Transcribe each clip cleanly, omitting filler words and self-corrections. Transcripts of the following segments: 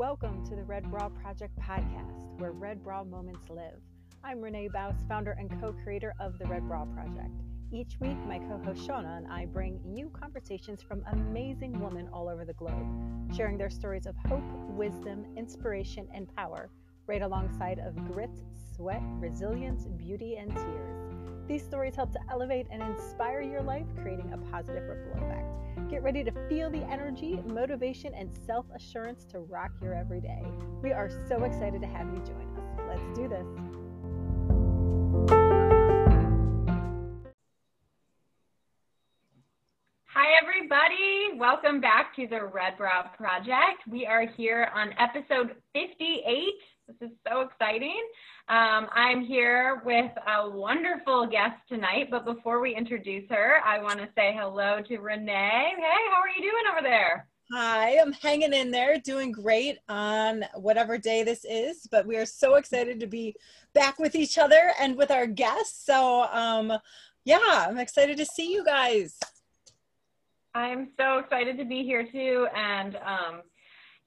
Welcome to the Red Bra Project podcast, where Red Bra moments live. I'm Renee Baus, founder and co-creator of the Red Bra Project. Each week, my co-host Shauna and I bring you conversations from amazing women all over the globe, sharing their stories of hope, wisdom, inspiration, and power, right alongside of grit, sweat, resilience, beauty, and tears. These stories help to elevate and inspire your life, creating a positive ripple effect. Get ready to feel the energy, motivation, and self-assurance to rock your everyday. We are so excited to have you join us. Let's do this. Hi, everybody. Welcome back to the Red Bra Project. We are here on episode 58. This is so exciting. I'm here with a wonderful guest tonight, but before we introduce her, I want to say hello to Renee. Hey, how are you doing over there? Hi, I'm hanging in there, doing great on whatever day this is, but we are so excited to be back with each other and with our guests. So yeah, I'm excited to see you guys. I'm so excited to be here too, and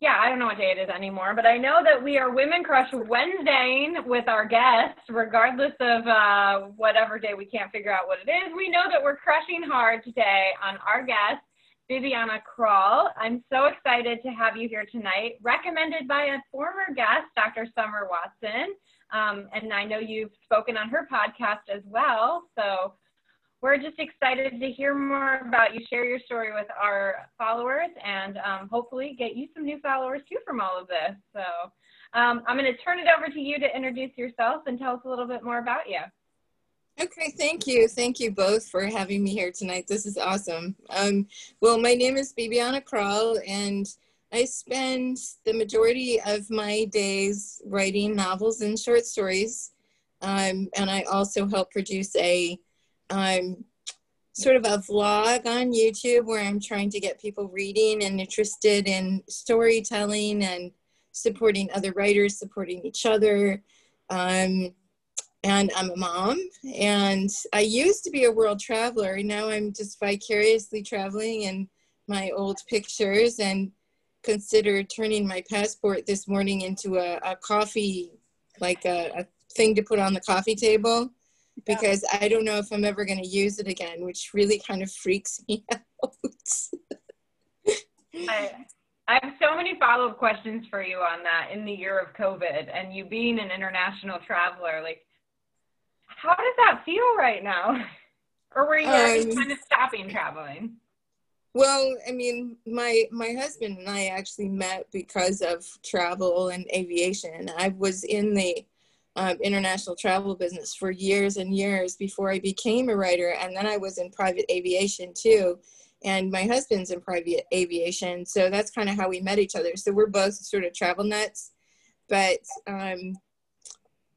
yeah, I don't know what day it is anymore, but I know that we are Women Crush Wednesdaying with our guests, regardless of whatever day we can't figure out what it is. We know that we're crushing hard today on our guest, Bibiana Krall. I'm so excited to have you here tonight, recommended by a former guest, Dr. Summer Watson, and I know you've spoken on her podcast as well, so we're just excited to hear more about you, share your story with our followers, and hopefully get you some new followers too from all of this. So I'm going to turn it over to you to introduce yourself and tell us a little bit more about you. Okay, thank you. Thank you both for having me here tonight. This is awesome. Well, my name is Bibiana Krall, and I spend the majority of my days writing novels and short stories, and I also help produce a sort of a vlog on YouTube where I'm trying to get people reading and interested in storytelling and supporting other writers, supporting each other. And I'm a mom, and I used to be a world traveler. Now I'm just vicariously traveling in my old pictures, and considered turning my passport this morning into a coffee, like a thing to put on the coffee table, because I don't know if I'm ever going to use it again, which really kind of freaks me out. I have so many follow-up questions for you on that in the year of COVID and you being an international traveler. Like, how does that feel right now? Or were you kind of stopping traveling? Well, I mean, my husband and I actually met because of travel and aviation. I was in the international travel business for years and years before I became a writer, and then I was in private aviation too, and my husband's in private aviation, so that's kind of how we met each other. So we're both sort of travel nuts, but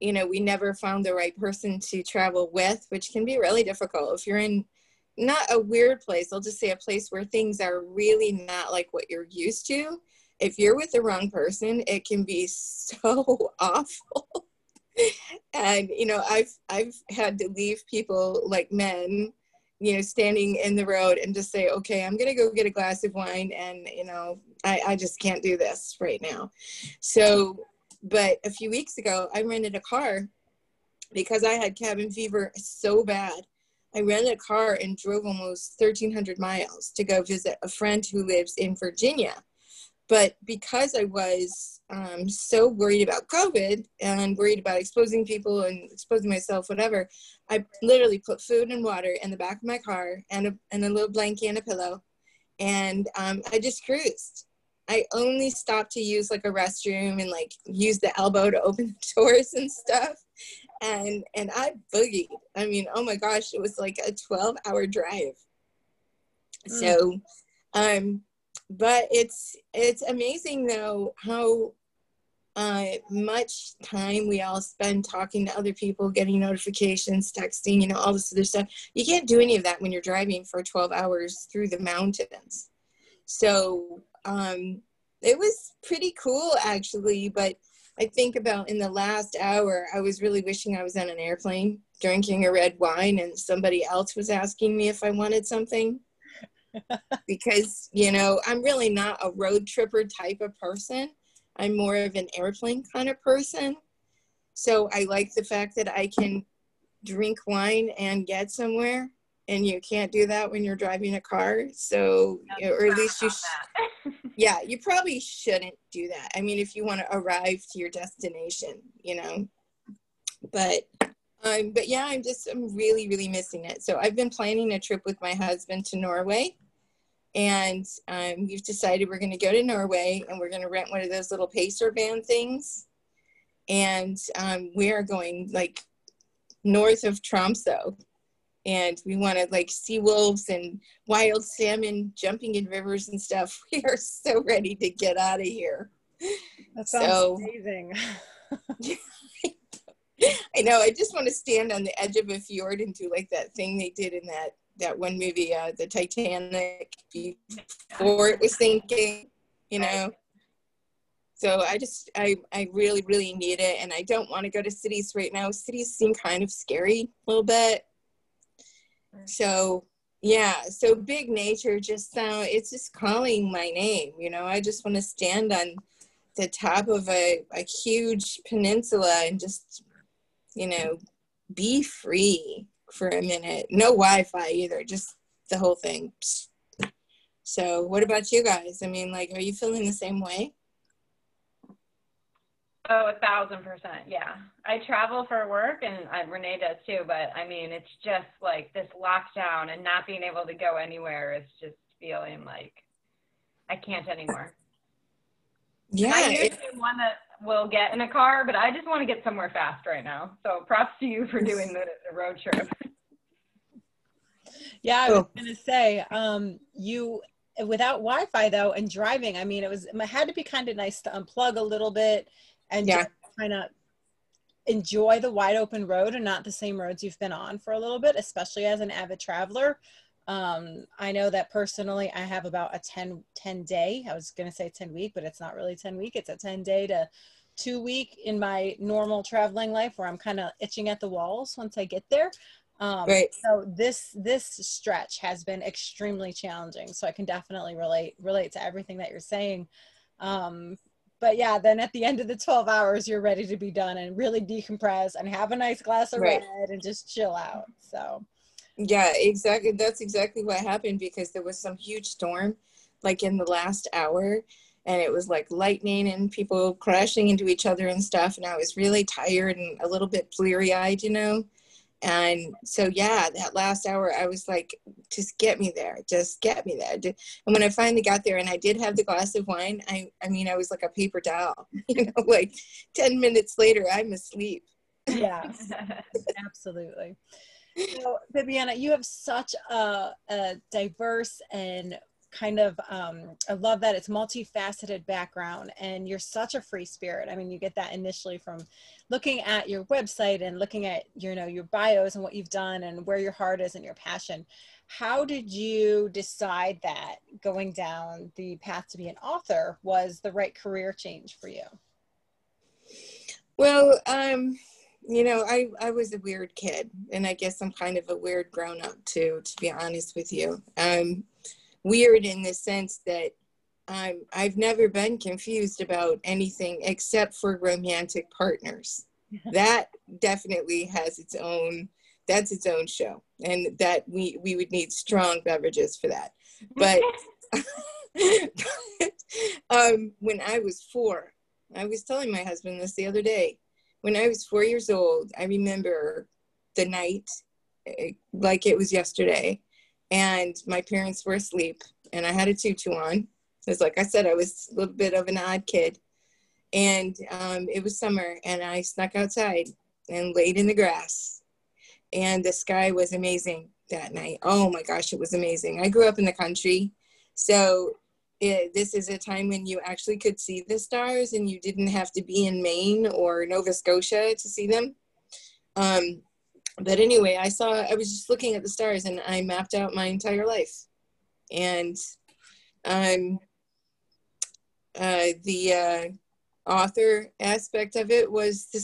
you know, we never found the right person to travel with, which can be really difficult if you're in not a weird place, I'll just say a place where things are really not like what you're used to. If you're with the wrong person, it can be so awful. And, you know, I've had to leave people, like men, you know, standing in the road and just say, okay, I'm going to go get a glass of wine. And, you know, I just can't do this right now. So, but a few weeks ago, I rented a car because I had cabin fever so bad. I rented a car and drove almost 1,300 miles to go visit a friend who lives in Virginia. But because I was so worried about COVID and worried about exposing people and exposing myself, whatever, I literally put food and water in the back of my car and a little blanket and a pillow. And I just cruised. I only stopped to use like a restroom and like use the elbow to open the doors and stuff. And I boogied. I mean, oh my gosh, it was like a 12-hour drive. So, but it's amazing though how much time we all spend talking to other people, getting notifications, texting, you know, all this other stuff. You can't do any of that when you're driving for 12 hours through the mountains. So it was pretty cool actually, but I think about in the last hour, I was really wishing I was on an airplane drinking a red wine and somebody else was asking me if I wanted something. Because, you know, I'm really not a road tripper type of person. I'm more of an airplane kind of person. So I like the fact that I can drink wine and get somewhere, and you can't do that when you're driving a car. So, or at least you, yeah, you probably shouldn't do that. I mean, if you want to arrive to your destination, you know, but yeah, I'm really, really missing it. So I've been planning a trip with my husband to Norway, and we've decided we're going to go to Norway and we're going to rent one of those little pacer van things. And we are going like north of Tromsø, and we want to like see wolves and wild salmon jumping in rivers and stuff. We are so ready to get out of here. That sounds amazing. I know. I just want to stand on the edge of a fjord and do like that thing they did in that one movie, the Titanic, before it was sinking, you know. So I really, really need it. And I don't want to go to cities right now. Cities seem kind of scary a little bit. So, yeah. So big nature just sounds, it's just calling my name, you know. I just want to stand on the top of a huge peninsula and just, you know, be free for a minute. No Wi-Fi either, just the whole thing. So what about you guys? I mean, like, are you feeling the same way? Oh, 1000%. Yeah. I travel for work, and Renee does too, but I mean, it's just like this lockdown and not being able to go anywhere is just feeling like I can't anymore. Yeah. I usually want to will get in a car, but I just want to get somewhere fast right now. So props to you for doing the road trip. Yeah. I was going to say, you, without Wi-Fi though, and driving, I mean, it had to be kind of nice to unplug a little bit and yeah, just kind of enjoy the wide open road and not the same roads you've been on for a little bit, especially as an avid traveler. I know that personally I have about a 10 day, I was going to say 10 week, but it's not really 10 week. It's a 10 day to 2 week in my normal traveling life where I'm kind of itching at the walls once I get there. Right. So this stretch has been extremely challenging. So I can definitely relate to everything that you're saying. But yeah, then at the end of the 12 hours, you're ready to be done and really decompress and have a nice glass of red and just chill out. So yeah, exactly. That's exactly what happened, because there was some huge storm like in the last hour, and it was like lightning and people crashing into each other and stuff. And I was really tired and a little bit bleary eyed, you know? And so, yeah, that last hour, I was like, just get me there. Just get me there. And when I finally got there, and I did have the glass of wine, I mean, I was like a paper doll, you know, like 10 minutes later, I'm asleep. Yeah, absolutely. So, Bibiana, you have such a diverse and kind of, I love that it's multifaceted background, and you're such a free spirit. I mean, you get that initially from looking at your website and looking at, you know, your bios and what you've done and where your heart is and your passion. How did you decide that going down the path to be an author was the right career change for you? Well, you know, I was a weird kid, and I guess I'm kind of a weird grown up too, to be honest with you. Weird in the sense that I've never been confused about anything except for romantic partners. That definitely has its own, that's its own show. And that we would need strong beverages for that. But, when I was 4, I was telling my husband this the other day, when I was 4 years old, I remember the night like it was yesterday. And my parents were asleep, and I had a tutu on. Because like I said, I was a little bit of an odd kid. And it was summer, and I snuck outside and laid in the grass. And the sky was amazing that night. Oh my gosh, it was amazing. I grew up in the country. So this is a time when you actually could see the stars, and you didn't have to be in Maine or Nova Scotia to see them. But anyway, I was just looking at the stars, and I mapped out my entire life. And the author aspect of it was the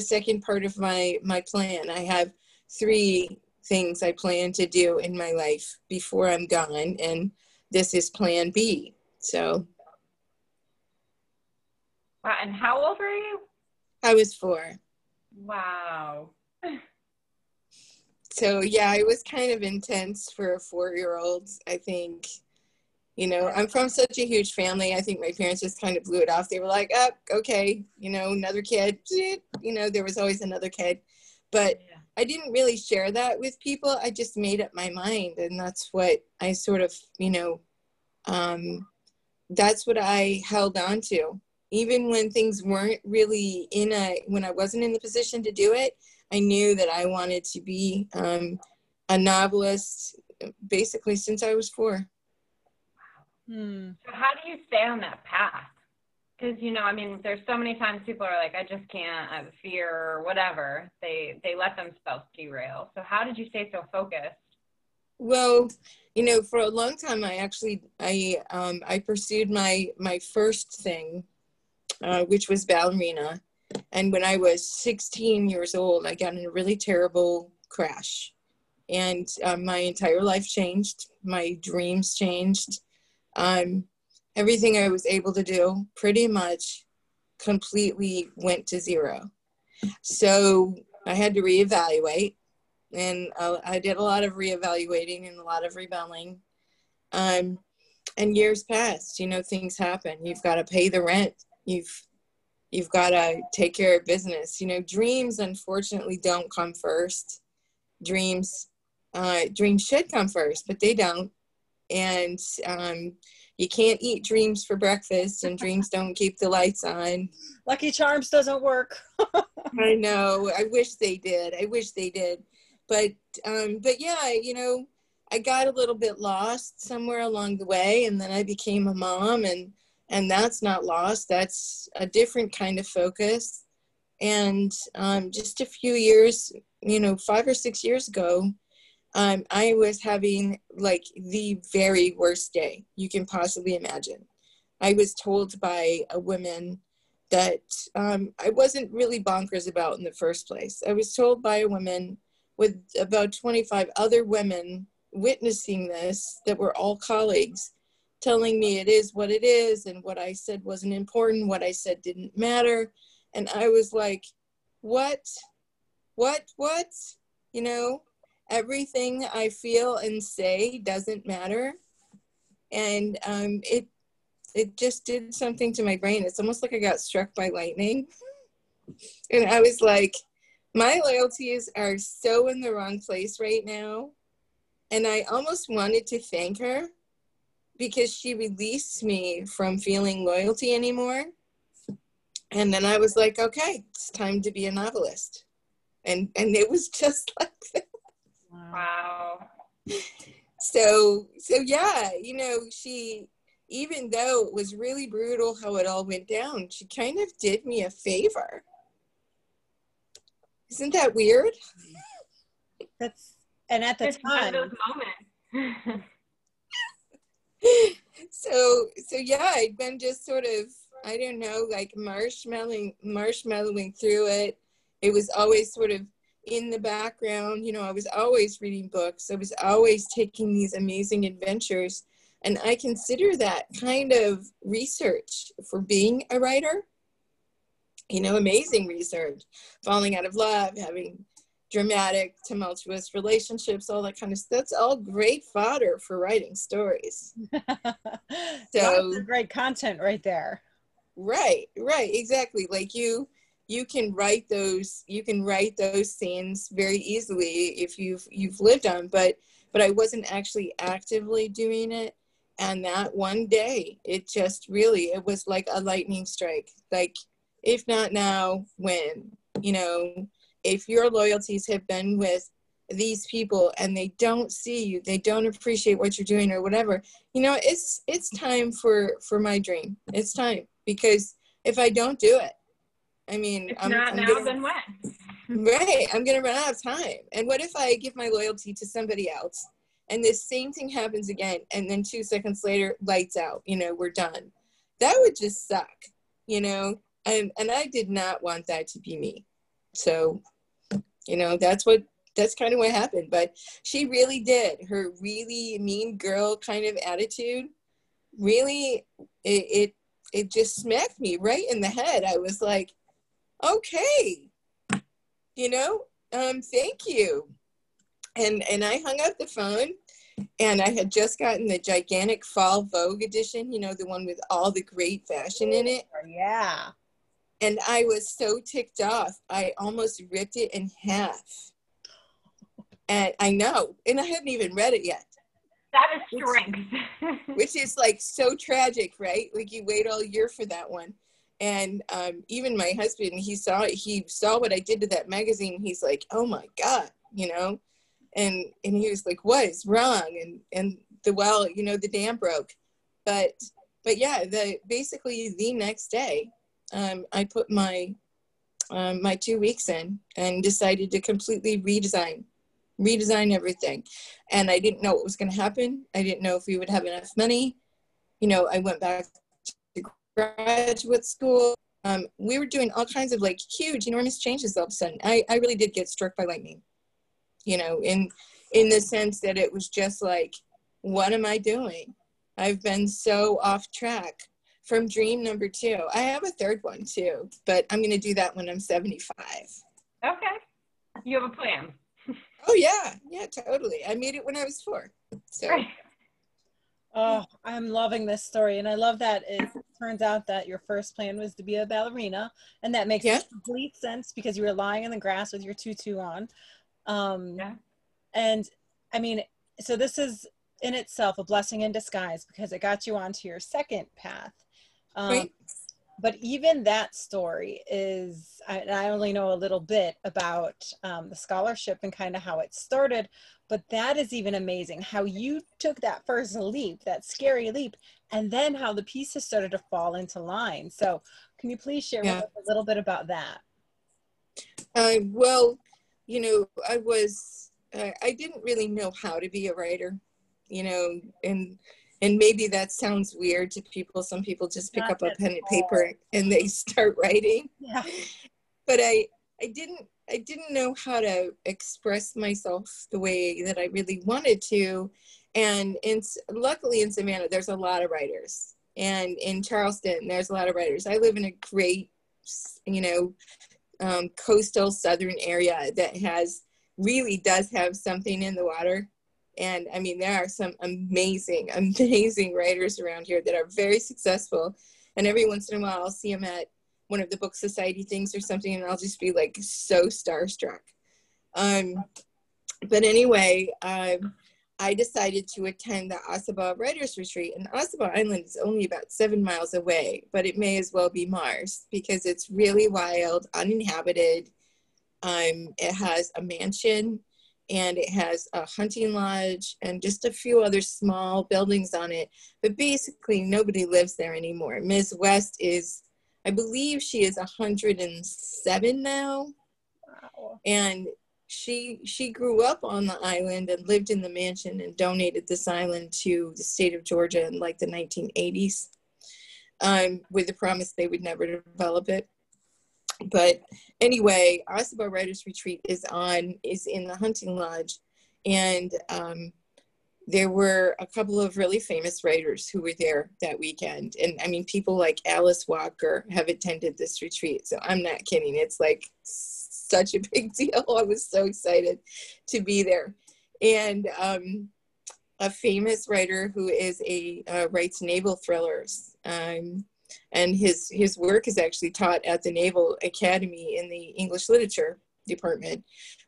second part of my plan. I have 3 things I plan to do in my life before I'm gone, and this is plan B. So Wow. And how old were you? I was 4. Wow. So yeah, it was kind of intense for a 4-year-old, I think. You know, I'm from such a huge family. I think my parents just kind of blew it off. They were like, oh, okay, you know, another kid. You know, there was always another kid. But yeah. I didn't really share that with people. I just made up my mind. And that's what I sort of, you know, that's what I held on to. Even when things weren't really when I wasn't in the position to do it, I knew that I wanted to be a novelist basically since I was 4. So how do you stay on that path? Because, you know, I mean, there's so many times people are like, I just can't, I have fear or whatever. They let themselves derail. So how did you stay so focused? Well, you know, for a long time, I pursued my first thing, which was ballerina. And when I was 16 years old, I got in a really terrible crash. And my entire life changed. My dreams changed. Everything I was able to do pretty much completely went to zero. So I had to reevaluate, and I did a lot of reevaluating and a lot of rebelling. And years passed, you know, things happen. You've got to pay the rent. You've got to take care of business. You know, dreams, unfortunately, don't come first. Dreams should come first, but they don't. And you can't eat dreams for breakfast, and dreams don't keep the lights on. Lucky Charms doesn't work. I know. I wish they did. I wish they did. But yeah, you know, I got a little bit lost somewhere along the way, and then I became a mom, and that's not lost. That's a different kind of focus. And just a few years, you know, 5 or 6 years ago, I was having like the very worst day you can possibly imagine. I was told by a woman that I wasn't really bonkers about in the first place. I was told by a woman with about 25 other women witnessing this that were all colleagues, telling me it is what it is, and what I said wasn't important, what I said didn't matter. And I was like, what, you know? Everything I feel and say doesn't matter. And it just did something to my brain. It's almost like I got struck by lightning. And I was like, my loyalties are so in the wrong place right now. And I almost wanted to thank her because she released me from feeling loyalty anymore. And then I was like, okay, it's time to be a novelist. And it was just like that. Wow. So yeah, you know, she, even though it was really brutal how it all went down, she kind of did me a favor. Isn't that weird? And at the time. It's one of those moments. So yeah, I'd been just sort of, I don't know, like marshmallowing through it. It was always sort of in the background, you know, I was always reading books. I was always taking these amazing adventures. And I consider that kind of research for being a writer, you know, amazing research, falling out of love, having dramatic, tumultuous relationships, all that kind of stuff. That's all great fodder for writing stories. So great content right there. Right, exactly. Like you can write those scenes very easily if you've lived on, but I wasn't actually actively doing it. And that one day, it was like a lightning strike. Like, if not now, when? You know, if your loyalties have been with these people and they don't see you, they don't appreciate what you're doing or whatever, you know, it's time for my dream. It's time, because if I don't do it, I mean, if not now, then when? Right. I'm going to run out of time. And what if I give my loyalty to somebody else and this same thing happens again? And then 2 seconds later, lights out, you know, we're done. That would just suck, you know, and I did not want that to be me. So, you know, that's kind of what happened. But she really did. Her really mean girl kind of attitude, really, it it just smacked me right in the head. I was like, okay, you know, thank you. And I hung up the phone, and I had just gotten the gigantic Fall Vogue edition, you know, the one with all the great fashion in it. Yeah. And I was so ticked off, I almost ripped it in half. And I know, and I hadn't even read it yet. That is strength. Which is like so tragic, right? Like you wait all year for that one. And even my husband, he saw what I did to that magazine. He's like, oh my God, you know? And he was like, what is wrong? And the well, you know, the dam broke. But yeah, basically the next day, I put my 2 weeks in and decided to completely redesign everything. And I didn't know what was going to happen. I didn't know if we would have enough money. You know, I went back to graduate school. We were doing all kinds of like huge, enormous changes all of a sudden. I really did get struck by lightning, you know, in the sense that it was just like, what am I doing? I've been so off track from dream number two. I have a third one too, but I'm going to do that when I'm 75. Okay. You have a plan. Oh yeah. Yeah, totally. I made it when I was 4. So. Right. Oh, I'm loving this story. And I love that it turns out that your first plan was to be a ballerina, and that makes complete sense because you were lying in the grass with your tutu on. And I mean, so this is in itself a blessing in disguise because it got you onto your second path. Right. But even that story is, I only know a little bit about the scholarship and kind of how it started, but that is even amazing how you took that first leap, that scary leap, and then how the pieces started to fall into line. So can you please share with us a little bit about that? Well, you know, I didn't really know how to be a writer, you know, and maybe that sounds weird to people. Some people just pick up a pen and paper and they start writing. Yeah. But I didn't know how to express myself the way that I really wanted to. And luckily in Savannah, there's a lot of writers. And in Charleston, there's a lot of writers. I live in a great, you know, coastal southern area that really does have something in the water. And I mean, there are some amazing, amazing writers around here that are very successful. And every once in a while, I'll see them at one of the book society things or something, and I'll just be like so starstruck. But anyway, I decided to attend the Ossabaw Writers Retreat. And Ossabaw Island is only about 7 miles away, but it may as well be Mars because it's really wild, uninhabited. It has a mansion, and it has a hunting lodge and just a few other small buildings on it. But basically nobody lives there anymore. Ms. West is, I believe she is 107 now. Wow. And she grew up on the island and lived in the mansion and donated this island to the state of Georgia in like the 1980s with the promise they would never develop it. But anyway, Ossabaw Writers Retreat is in the hunting lodge, and there were a couple of really famous writers who were there that weekend. And I mean, people like Alice Walker have attended this retreat, so I'm not kidding. It's like such a big deal. I was so excited to be there. And a famous writer who is writes naval thrillers. And his work is actually taught at the Naval Academy in the English Literature Department.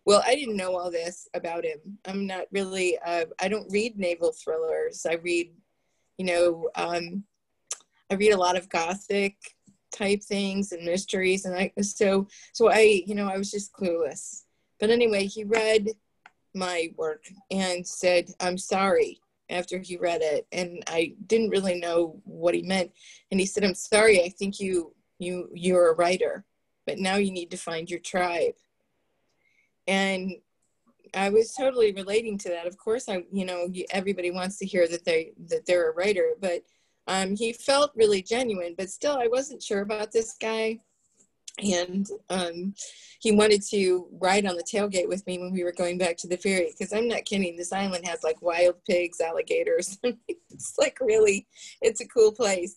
Well, I didn't know all this about him. I'm not really, I don't read naval thrillers. I read, you know, I read a lot of gothic type things and mysteries. And so I, you know, I was just clueless. But anyway, he read my work and said, I'm sorry, after he read it, and I didn't really know what he meant. And he said, I'm sorry, I think you're a writer, but now you need to find your tribe. And I was totally relating to that. Of course, you know, everybody wants to hear that they're a writer, but he felt really genuine, but still I wasn't sure about this guy. And he wanted to ride on the tailgate with me when we were going back to the ferry, because I'm not kidding, this island has like wild pigs, alligators. It's like really, it's a cool place.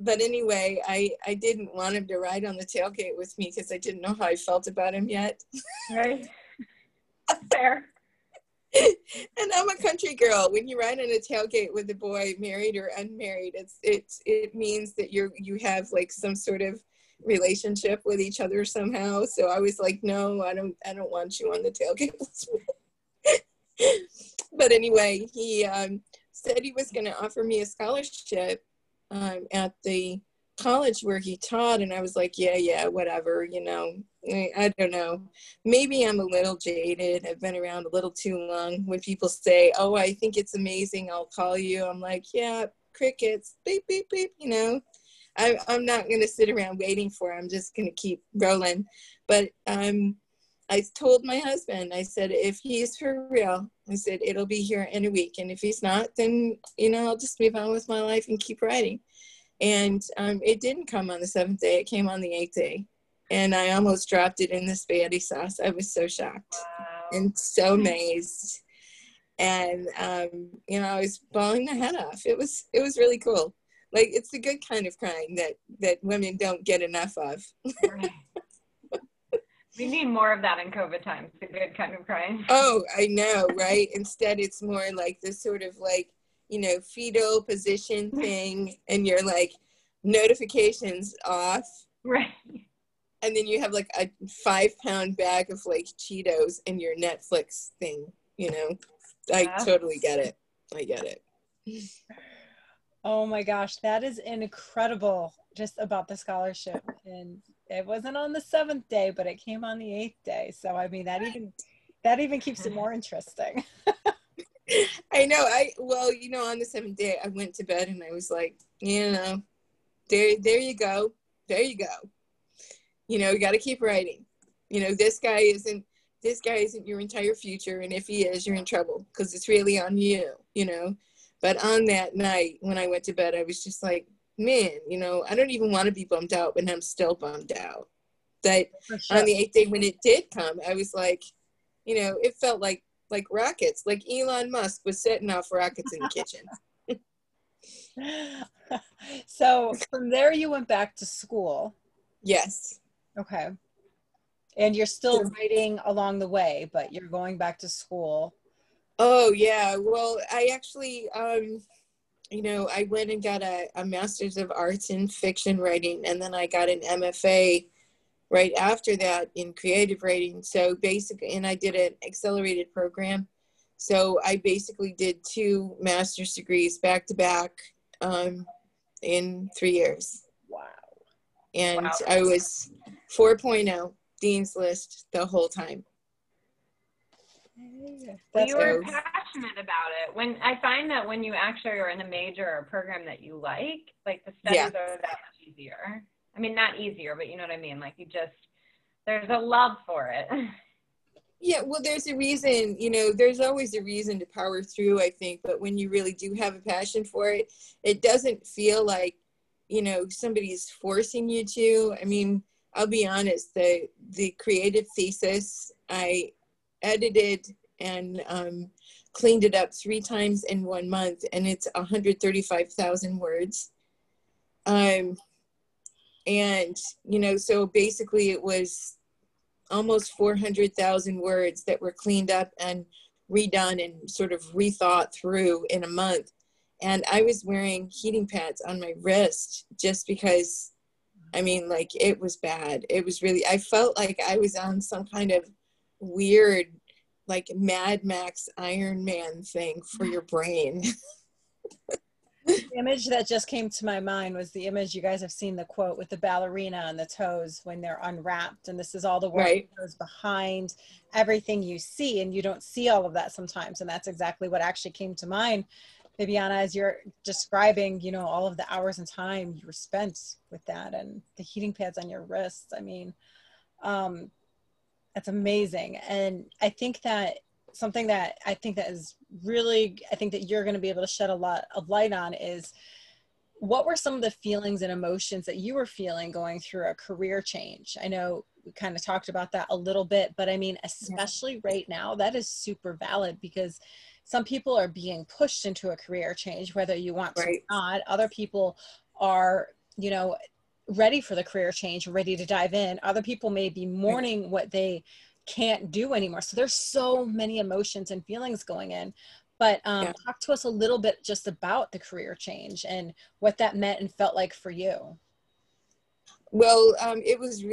But anyway, I didn't want him to ride on the tailgate with me because I didn't know how I felt about him yet. Right. Fair. And I'm a country girl. When you ride on a tailgate with a boy, married or unmarried, it means that you have like some sort of relationship with each other somehow. So I was like, no, I don't want you on the tailgate with me. But anyway, he said he was going to offer me a scholarship at the college where he taught, and I was like, yeah, whatever, you know, I don't know, maybe I'm a little jaded, I've been around a little too long. When people say, oh, I think it's amazing, I'll call you, I'm like, yeah, crickets, beep, beep, beep, you know, I'm not going to sit around waiting for it. I'm just going to keep rolling. But I told my husband, I said, if he's for real, I said, it'll be here in a week. And if he's not, then, you know, I'll just move on with my life and keep writing. And it didn't come on the seventh day. It came on the eighth day. And I almost dropped it in the spaghetti sauce. I was so shocked. Wow. And so amazed. And, you know, I was bawling my head off. It was really cool. Like, it's the good kind of crying that women don't get enough of. Right. We need more of that in COVID times, the good kind of crying. Oh, I know, right? Instead, it's more like this sort of like, you know, fetal position thing, and you're like, notifications off. Right. And then you have like a 5-pound bag of like Cheetos in your Netflix thing, you know? Yeah. I totally get it. I get it. Oh my gosh, that is incredible, just about the scholarship. And it wasn't on the seventh day, but it came on the eighth day. So I mean, that even keeps it more interesting. I know. Well, you know, on the seventh day I went to bed and I was like, you know, there you go. There you go. You know, you gotta keep writing. You know, this guy isn't your entire future, and if he is, you're in trouble because it's really on you, you know. But on that night when I went to bed, I was just like, man, you know, I don't even want to be bummed out, but I'm still bummed out. That on the eighth day when it did come, I was like, you know, it felt like rockets, like Elon Musk was setting off rockets in the kitchen. So from there you went back to school. Yes. Okay. And you're still writing along the way, but you're going back to school. Oh, yeah. Well, I actually, you know, I went and got a Master's of Arts in Fiction Writing, and then I got an MFA right after that in Creative Writing. So basically, and I did an accelerated program. So I basically did 2 master's degrees back to back in 3 years. Wow. And wow. I was 4.0 Dean's List the whole time. Well, you were passionate about it. When I find that when you actually are in a major or a program that you like the studies are that much easier. I mean, not easier, but you know what I mean? Like, you just, there's a love for it. Yeah, well, there's a reason, you know, there's always a reason to power through, I think. But when you really do have a passion for it, it doesn't feel like, you know, somebody's forcing you to. I mean, I'll be honest, the creative thesis, I edited and cleaned it up 3 times in 1 month, and it's 135,000 words. And, you know, so basically it was almost 400,000 words that were cleaned up and redone and sort of rethought through in a month. And I was wearing heating pads on my wrist just because, I mean, like, it was bad. It was really, I felt like I was on some kind of weird, like, Mad Max Iron Man thing for your brain. The image that just came to my mind was the image, you guys have seen the quote with the ballerina on the toes when they're unwrapped, and this is all the work that goes behind everything you see, and you don't see all of that sometimes. And that's exactly what actually came to mind, Bibiana, as you're describing, you know, all of the hours and time you were spent with that, and the heating pads on your wrists. I mean, that's amazing. And I think that something that I think that is really, I think that you're going to be able to shed a lot of light on is, what were some of the feelings and emotions that you were feeling going through a career change? I know we kind of talked about that a little bit, but I mean, especially right now, that is super valid, because some people are being pushed into a career change, whether you want to or not. Other people are you know, ready for the career change, ready to dive in. Other people may be mourning what they can't do anymore. So there's so many emotions and feelings going in. But talk to us a little bit just about the career change and what that meant and felt like for you. Well, it's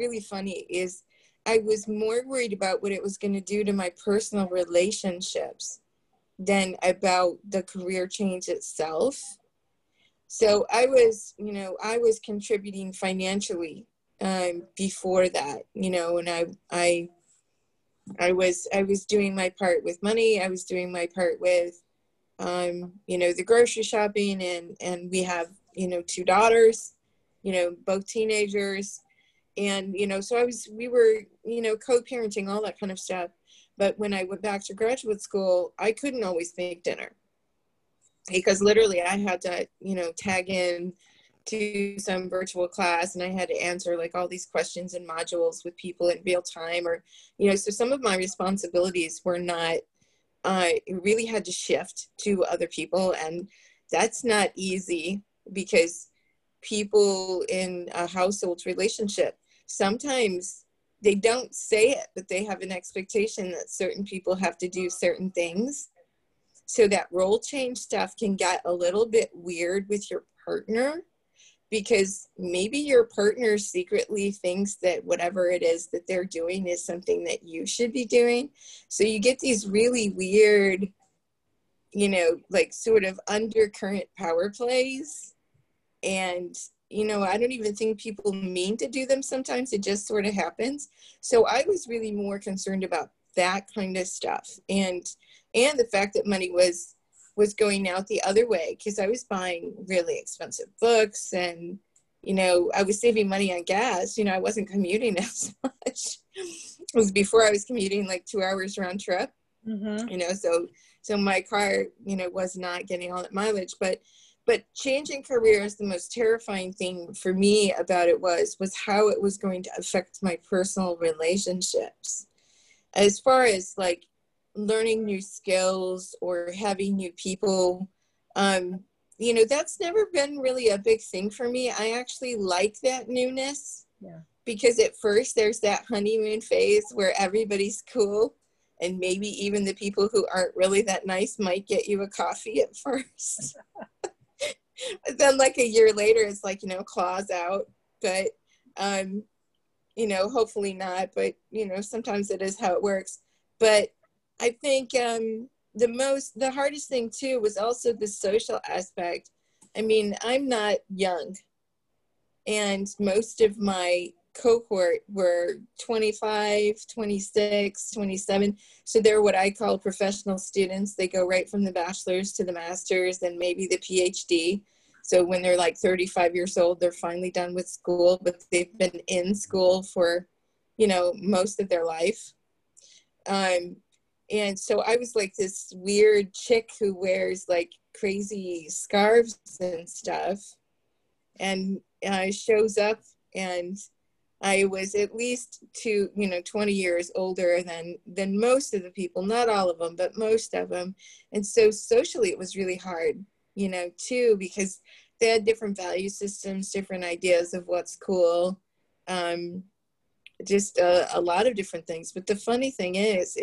really funny is I was more worried about what it was going to do to my personal relationships than about the career change itself. So I was, you know, I was contributing financially before that, you know, and I was doing my part with money. I was doing my part with, you know, the grocery shopping, and we have, you know, 2 daughters, you know, both teenagers. And, you know, so we were, you know, co-parenting, all that kind of stuff. But when I went back to graduate school, I couldn't always make dinner because literally I had to, you know, tag in to some virtual class, and I had to answer like all these questions and modules with people in real time, or, you know, so some of my responsibilities were not, really had to shift to other people. And that's not easy because people in a household relationship, sometimes they don't say it, but they have an expectation that certain people have to do certain things. So that role change stuff can get a little bit weird with your partner, because maybe your partner secretly thinks that whatever it is that they're doing is something that you should be doing. So you get these really weird, you know, like sort of undercurrent power plays. And, you know, I don't even think people mean to do them sometimes. It just sort of happens. So I was really more concerned about that kind of stuff. And the fact that money was going out the other way, because I was buying really expensive books, and, you know, I was saving money on gas. You know, I wasn't commuting as much. It was before I was commuting like 2 hours round trip, you know, so my car, you know, was not getting all that mileage. But changing careers, the most terrifying thing for me about it was how it was going to affect my personal relationships, as far as like learning new skills or having new people. You know, that's never been really a big thing for me. I actually like that newness, because at first there's that honeymoon phase where everybody's cool, and maybe even the people who aren't really that nice might get you a coffee at first. But then like a year later, it's like, you know, claws out, but, you know, hopefully not, but, you know, sometimes it is how it works. But I think the hardest thing too was also the social aspect. I mean, I'm not young, and most of my cohort were 25, 26, 27. So they're what I call professional students. They go right from the bachelor's to the master's and maybe the PhD. So when they're like 35 years old, they're finally done with school, but they've been in school for, you know, most of their life. And so I was like this weird chick who wears like crazy scarves and stuff, and shows up, and I was at least 20 years older than most of the people, not all of them, but most of them. And so socially it was really hard, you know, too, because they had different value systems, different ideas of what's cool, just a lot of different things. But the funny thing is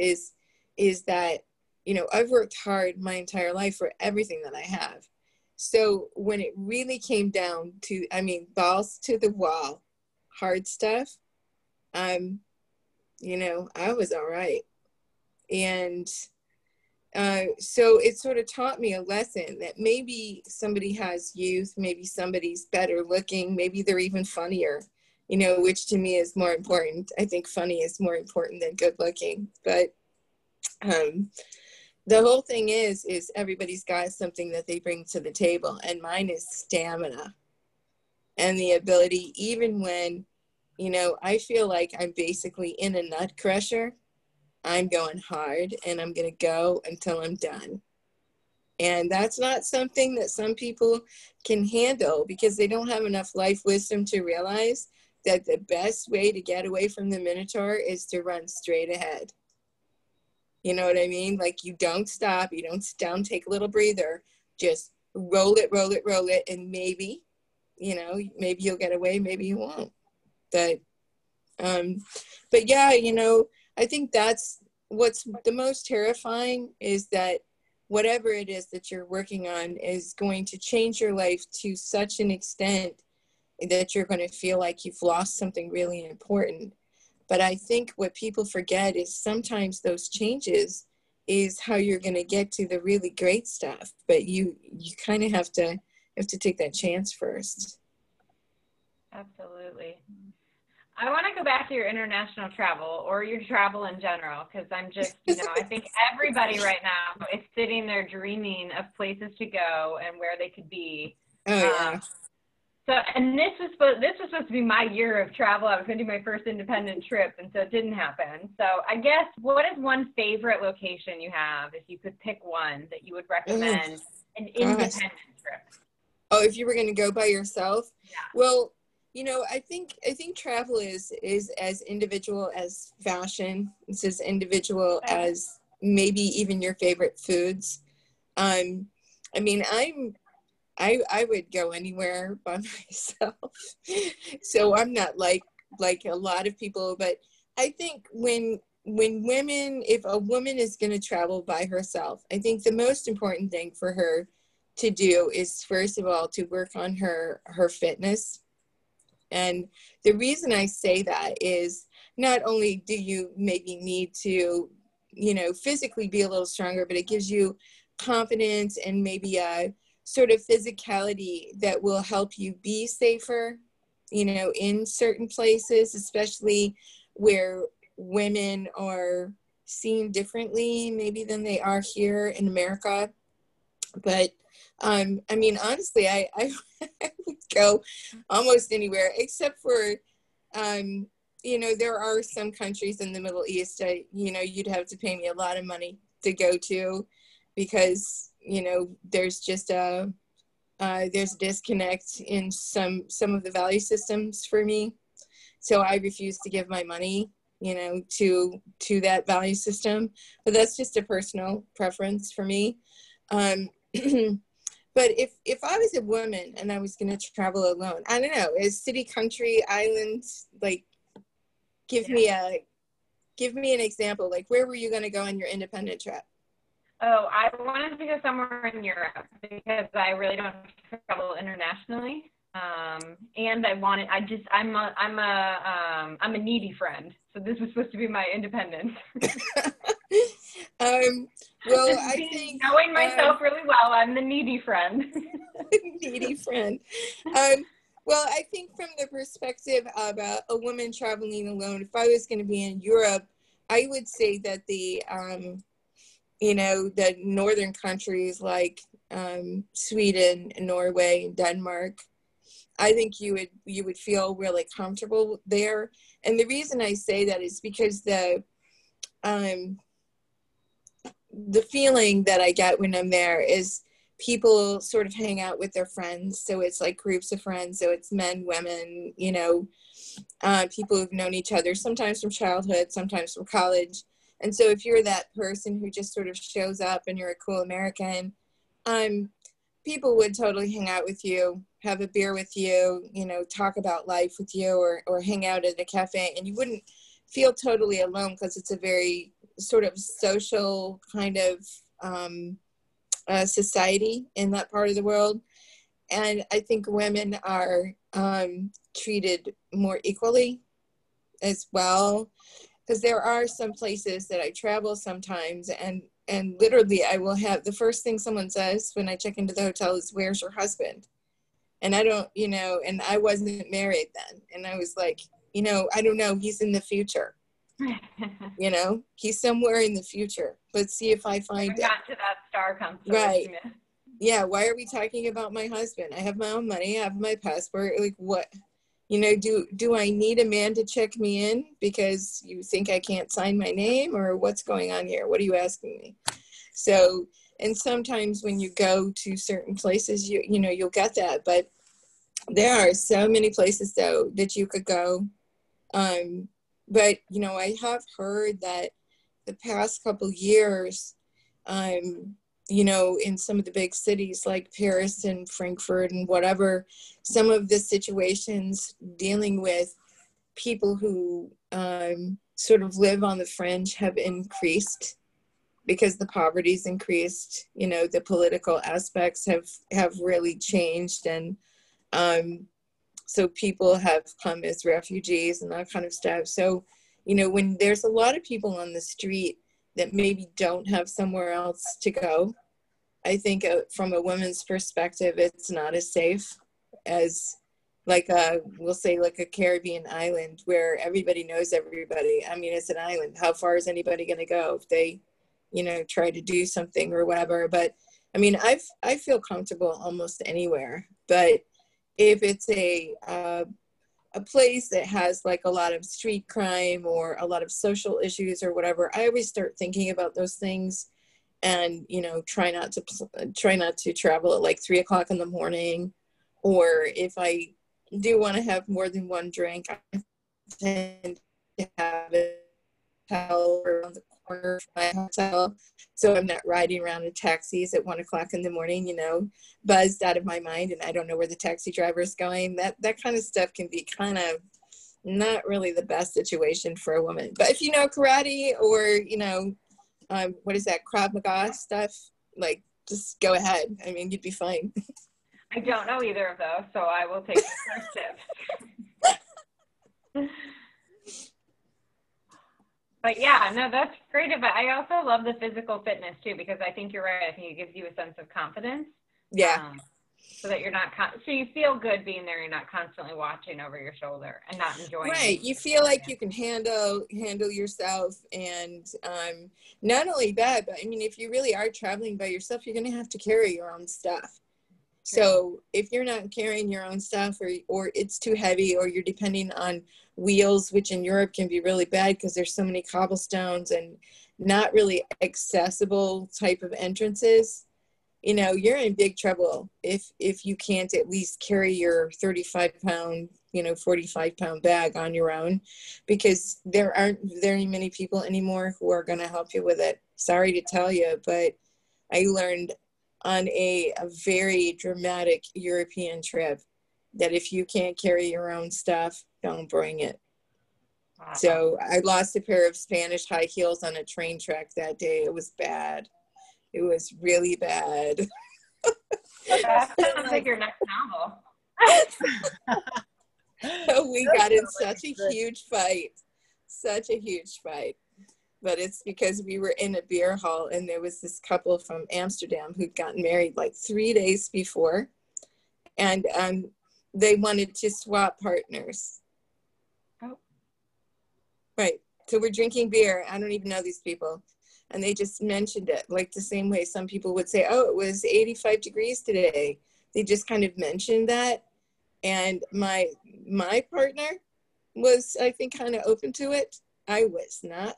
that, you know, I've worked hard my entire life for everything that I have. So when it really came down to, I mean, balls to the wall, hard stuff, you know, I was all right. And so it sort of taught me a lesson that maybe somebody has youth, maybe somebody's better looking, maybe they're even funnier, you know, which to me is more important. I think funny is more important than good looking, but the whole thing is everybody's got something that they bring to the table, and mine is stamina and the ability, even when, you know, I feel like I'm basically in a nut crusher, I'm going hard, and I'm going to go until I'm done. And that's not something that some people can handle, because they don't have enough life wisdom to realize that the best way to get away from the Minotaur is to run straight ahead. You know what I mean? Like, you don't stop, you don't take a little breather, just roll it, and maybe, you know, maybe you'll get away, maybe you won't. But yeah, you know, I think that's what's the most terrifying, is that whatever it is that you're working on is going to change your life to such an extent that you're going to feel like you've lost something really important. But I think what people forget is sometimes those changes is how you're going to get to the really great stuff. But you kind of have to take that chance first. Absolutely. I want to go back to your international travel, or your travel in general, because I'm just, you know, I think everybody right now is sitting there dreaming of places to go and where they could be. Oh, yeah. So, and this was supposed to be my year of travel. I was going to do my first independent trip, and so it didn't happen. So I guess, what is one favorite location you have, if you could pick one, that you would recommend an independent trip? Oh, if you were going to go by yourself? Yeah. Well, you know, I think travel is as individual as fashion. It's as individual as maybe even your favorite foods. I mean, I would go anywhere by myself. So I'm not like a lot of people, but I think if a woman is going to travel by herself, I think the most important thing for her to do is, first of all, to work on her fitness. And the reason I say that is, not only do you maybe need to, you know, physically be a little stronger, but it gives you confidence and maybe a sort of physicality that will help you be safer, you know, in certain places, especially where women are seen differently maybe than they are here in America. But I mean, honestly, I would go almost anywhere, except for, you know, there are some countries in the Middle East, you know, you'd have to pay me a lot of money to go to, because, you know, there's just there's a disconnect in some of the value systems for me. So I refuse to give my money, you know, to that value system, but that's just a personal preference for me. But if I was a woman and I was going to travel alone, I don't know, is city, country, islands, like, give me an example. Like, where were you going to go on your independent trip? Oh, I wanted to go somewhere in Europe, because I really don't travel internationally. And I'm a needy friend. So this was supposed to be my independence. Well, I think, knowing myself really well, I'm the needy friend. Needy friend. Well, I think from the perspective of a woman traveling alone, if I was going to be in Europe, I would say that the, you know, the northern countries like Sweden, Norway, and Denmark, I think you would feel really comfortable there. And the reason I say that is because the feeling that I get when I'm there is people sort of hang out with their friends. So it's like groups of friends. So it's men, women, you know, people who've known each other, sometimes from childhood, sometimes from college. And so if you're that person who just sort of shows up and you're a cool American, people would totally hang out with you, have a beer with you, you know, talk about life with you, or hang out at a cafe, and you wouldn't feel totally alone, because it's a very sort of social kind of society in that part of the world. And I think women are treated more equally as well, because there are some places that I travel sometimes, and literally I will have, the first thing someone says when I check into the hotel is, "Where's your husband?" And I don't, you know, and I wasn't married then. And I was like, you know, I don't know, he's in the future. You know, he's somewhere in the future. Let's see if I find it. Got to that star concept. Right. Yeah. Why are we talking about my husband? I have my own money. I have my passport. Like, what, you know, do I need a man to check me in because you think I can't sign my name, or what's going on here? What are you asking me? So, and sometimes when you go to certain places, you know, you'll get that, but there are so many places though that you could go. But, you know, I have heard that the past couple years, you know, in some of the big cities like Paris and Frankfurt and whatever, some of the situations dealing with people who sort of live on the fringe have increased because the poverty's increased, you know, the political aspects have really changed. And so people have come as refugees and that kind of stuff. So, you know, when there's a lot of people on the street that maybe don't have somewhere else to go, I think from a woman's perspective, it's not as safe as like a, we'll say like a Caribbean island where everybody knows everybody. I mean, it's an island. How far is anybody gonna go if they, you know, try to do something or whatever? But I mean, I feel comfortable almost anywhere. But if it's a place that has like a lot of street crime or a lot of social issues or whatever, I always start thinking about those things, and you know, try not to travel at like 3 o'clock in the morning. Or if I do want to have more than one drink, I tend to have a hotel around the corner from my hotel, so I'm not riding around in taxis at 1 o'clock in the morning, you know, buzzed out of my mind and I don't know where the taxi driver is going. That kind of stuff can be kind of not really the best situation for a woman. But if you know karate or, you know, what is that, Krav Maga stuff, like, just go ahead. I mean, you'd be fine. I don't know either of those, so I will take the first tip. But yeah, no, that's great advice. I also love the physical fitness too, because I think you're right. I think it gives you a sense of confidence. Yeah. So that you're not, so you feel good being there. You're not constantly watching over your shoulder and not enjoying. Right. You feel like you can handle yourself. And not only that, but I mean, if you really are traveling by yourself, you're going to have to carry your own stuff. So if you're not carrying your own stuff or it's too heavy, or you're depending on wheels, which in Europe can be really bad because there's so many cobblestones and not really accessible type of entrances, you know, you're in big trouble if you can't at least carry your 35-pound, you know, 45-pound bag on your own, because there aren't very many people anymore who are going to help you with it. Sorry to tell you, but I learned on a very dramatic European trip that if you can't carry your own stuff, don't bring it. Wow. So I lost a pair of Spanish high heels on a train track that day. It was bad. It was really bad. That sounds like your next novel. So we got in such a huge fight, but it's because we were in a beer hall and there was this couple from Amsterdam who'd gotten married like 3 days before, and they wanted to swap partners. Oh. Right. So we're drinking beer. I don't even know these people. And they just mentioned it like the same way some people would say, oh, it was 85 degrees today. They just kind of mentioned that. And my partner was, I think, kind of open to it. I was not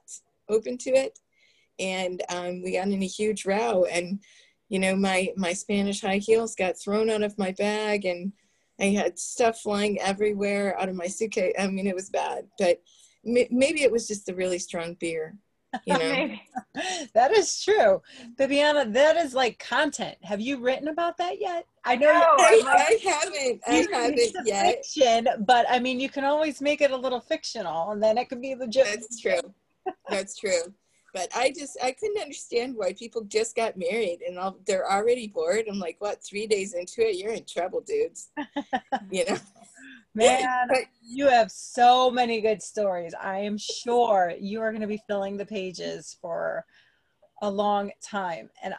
open to it. And we got in a huge row, and, you know, my Spanish high heels got thrown out of my bag, and I had stuff flying everywhere out of my suitcase. I mean, it was bad, but maybe it was just a really strong beer, you know? That is true. Bibiana, that is like content. Have you written about that yet? I know. No, I haven't yet. Fiction, but I mean, you can always make it a little fictional and then it can be legit. That's true. That's true. But I couldn't understand why people just got married and they're already bored. I'm like, what, 3 days into it? You're in trouble, dudes. You know? Man, you have so many good stories. I am sure you are going to be filling the pages for a long time. And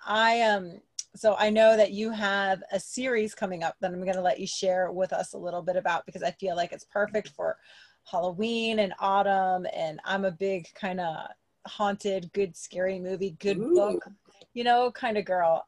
so I know that you have a series coming up that I'm going to let you share with us a little bit about, because I feel like it's perfect for Halloween and autumn. And I'm a big kind of haunted, good, scary movie, good Ooh. Book, you know, kind of girl.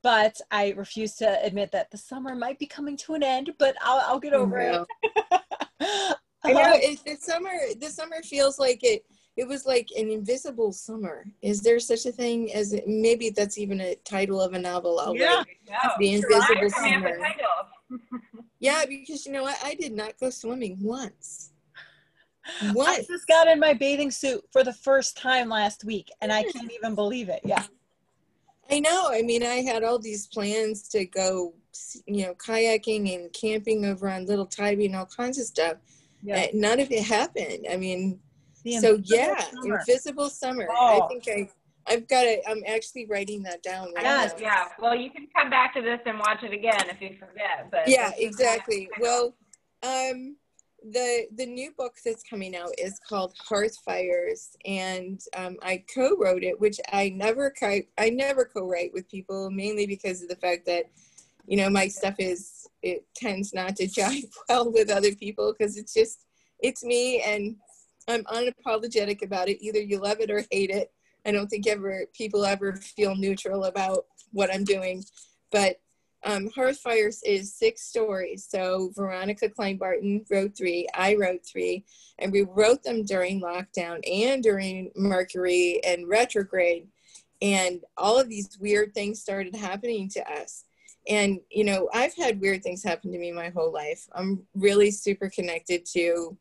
But I refuse to admit that the summer might be coming to an end, but I'll get over it. I know, the summer feels like it was like an invisible summer. Is there such a thing as, maybe that's even a title of a novel already. Yeah, no, the invisible summer. Yeah, because you know what? I did not go swimming once. What? I just got in my bathing suit for the first time last week, and I can't even believe it. Yeah. I know. I mean, I had all these plans to go, you know, kayaking and camping over on Little Tybee and all kinds of stuff. Yeah. None of it happened. I mean, so yeah, summer. Invisible Summer. Oh. I think I've got it. I'm actually writing that down. Right now. Yeah. Well, you can come back to this and watch it again if you forget. But yeah, exactly. Well, the new book that's coming out is called Hearthfires, and I co-wrote it, which I never co-write with people, mainly because of the fact that, you know, my stuff is, it tends not to jive well with other people because it's just, it's me, and I'm unapologetic about it. Either you love it or hate it. I don't think people ever feel neutral about what I'm doing. But Hearthfires is 6 stories. So Veronica Kleinbarton wrote 3, I wrote 3, and we wrote them during lockdown and during Mercury and retrograde. And all of these weird things started happening to us. And, you know, I've had weird things happen to me my whole life. I'm really super connected to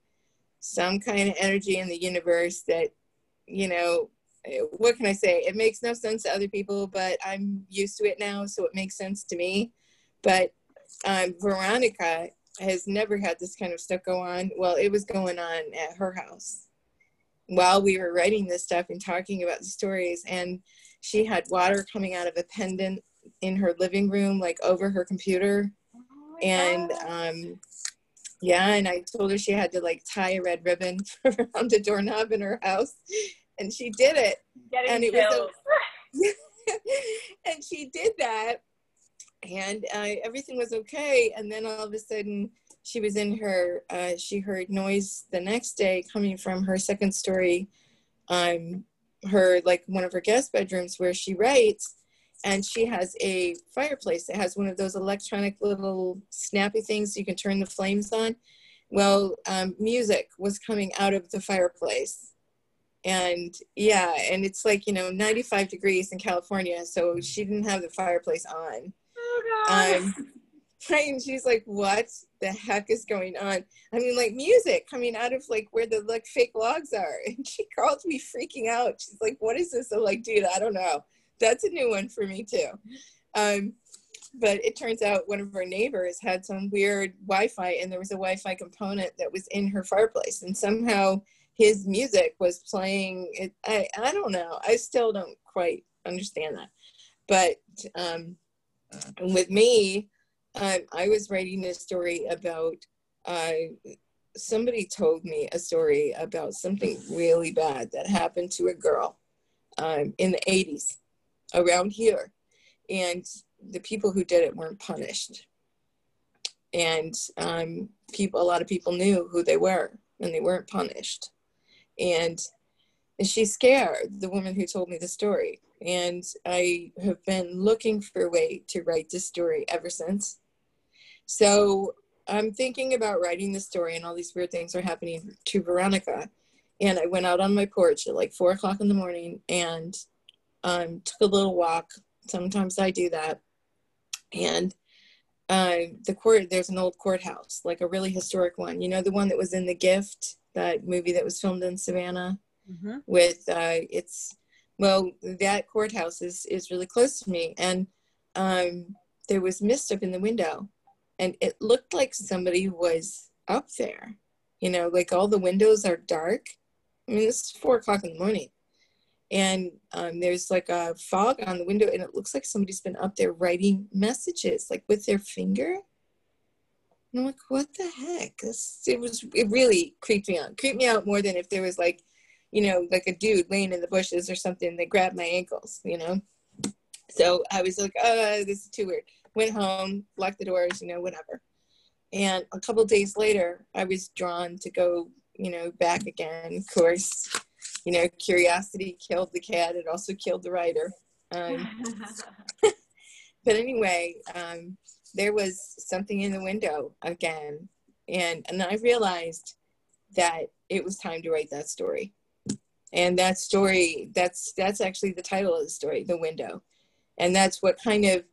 some kind of energy in the universe that, you know, what can I say? It makes no sense to other people, but I'm used to it now, so it makes sense to me. But Veronica has never had this kind of stuff go on. Well, it was going on at her house while we were writing this stuff and talking about the stories. And she had water coming out of a pendant in her living room, like over her computer. Oh, and yeah, and I told her she had to like tie a red ribbon around the doorknob in her house. And she did it. And it was and she did that, and everything was okay. And then all of a sudden she was in her, she heard noise the next day coming from her 2nd story, her, like one of her guest bedrooms where she writes, and she has a fireplace that has one of those electronic little snappy things you can turn the flames on. Well, music was coming out of the fireplace. And yeah, and it's like, you know, 95 degrees in California, so she didn't have the fireplace on. Oh, God. Right, and she's like, what the heck is going on? I mean, like, music coming out of like where the like fake logs are. And she called me freaking out. She's like, what is this? I'm like, dude, I don't know. That's a new one for me too. But it turns out one of our neighbors had some weird Wi-Fi, and there was a Wi-Fi component that was in her fireplace, and somehow his music was playing. It, I don't know. I still don't quite understand that. But with me, I was writing a story about, somebody told me a story about something really bad that happened to a girl in the 80s around here. And the people who did it weren't punished. And a lot of people knew who they were, and they weren't punished. And she's scared, the woman who told me the story. And I have been looking for a way to write this story ever since. So I'm thinking about writing the story, and all these weird things are happening to Veronica. And I went out on my porch at like 4 o'clock in the morning and took a little walk. Sometimes I do that. And there's an old courthouse, like a really historic one. You know, the one that was in The Gift, that movie that was filmed in Savannah, mm-hmm. with that courthouse is really close to me. And there was mist up in the window, and it looked like somebody was up there, you know, like all the windows are dark. I mean, it's 4 o'clock in the morning, and there's like a fog on the window, and it looks like somebody's been up there writing messages, like with their finger. And I'm like, what the heck? It really creeped me out. Creeped me out more than if there was like, you know, like a dude laying in the bushes or something. They grabbed my ankles, you know? So I was like, oh, this is too weird. Went home, locked the doors, you know, whatever. And a couple of days later, I was drawn to go, you know, back again. Of course, you know, curiosity killed the cat. It also killed the writer. But anyway, there was something in the window again. And I realized that it was time to write that story. And that story, that's actually the title of the story, The Window. And that's what kind of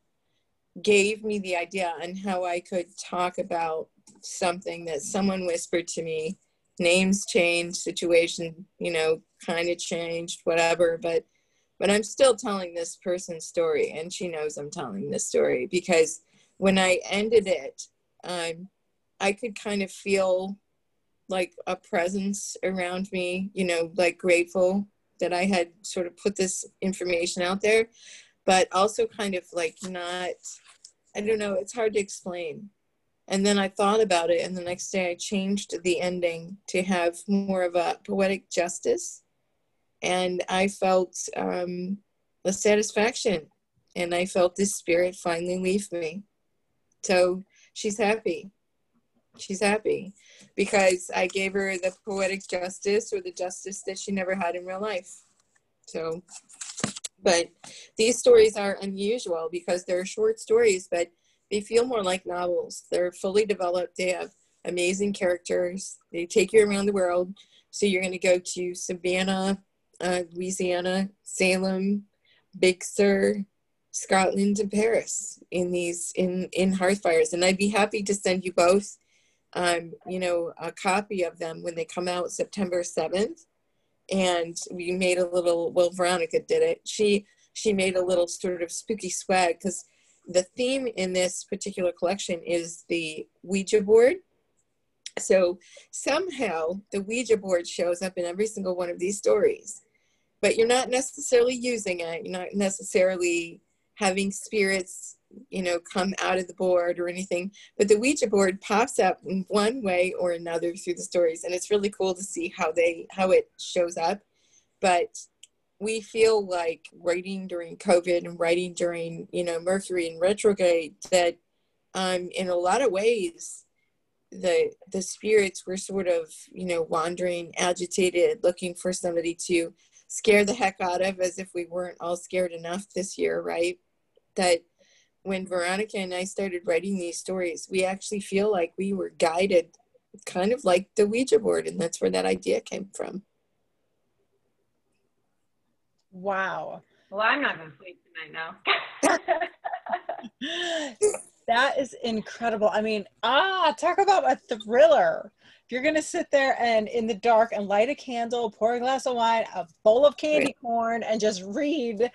gave me the idea on how I could talk about something that someone whispered to me. Names changed, situation, you know, kind of changed, whatever. But But I'm still telling this person's story, and she knows I'm telling this story, because when I ended it, I could kind of feel like a presence around me, you know, like grateful that I had sort of put this information out there, but also kind of like not, I don't know, it's hard to explain. And then I thought about it, and the next day I changed the ending to have more of a poetic justice. And I felt the satisfaction, and I felt this spirit finally leave me. So she's happy. She's happy because I gave her the poetic justice, or the justice that she never had in real life. So, but these stories are unusual because they're short stories, but they feel more like novels. They're fully developed. They have amazing characters. They take you around the world. So you're going to go to Savannah, Louisiana, Salem, Big Sur, Scotland, and Paris in these in Hearthfires, and I'd be happy to send you both, you know, a copy of them when they come out September 7th. And we made a little. Well, Veronica did it. She made a little sort of spooky swag, because the theme in this particular collection is the Ouija board. So somehow the Ouija board shows up in every single one of these stories, but you're not necessarily using it. You're not necessarily having spirits, you know, come out of the board or anything, but the Ouija board pops up in one way or another through the stories. And it's really cool to see how it shows up. But we feel like writing during COVID and writing during, you know, Mercury and retrograde, that in a lot of ways, the spirits were sort of, you know, wandering, agitated, looking for somebody to scare the heck out of, as if we weren't all scared enough this year, right? That when Veronica and I started writing these stories, we actually feel like we were guided, kind of like the Ouija board, and that's where that idea came from. Wow. Well, I'm not going to sleep tonight now. That is incredible. I mean, talk about a thriller. If you're going to sit there and in the dark and light a candle, pour a glass of wine, a bowl of candy corn, and just read.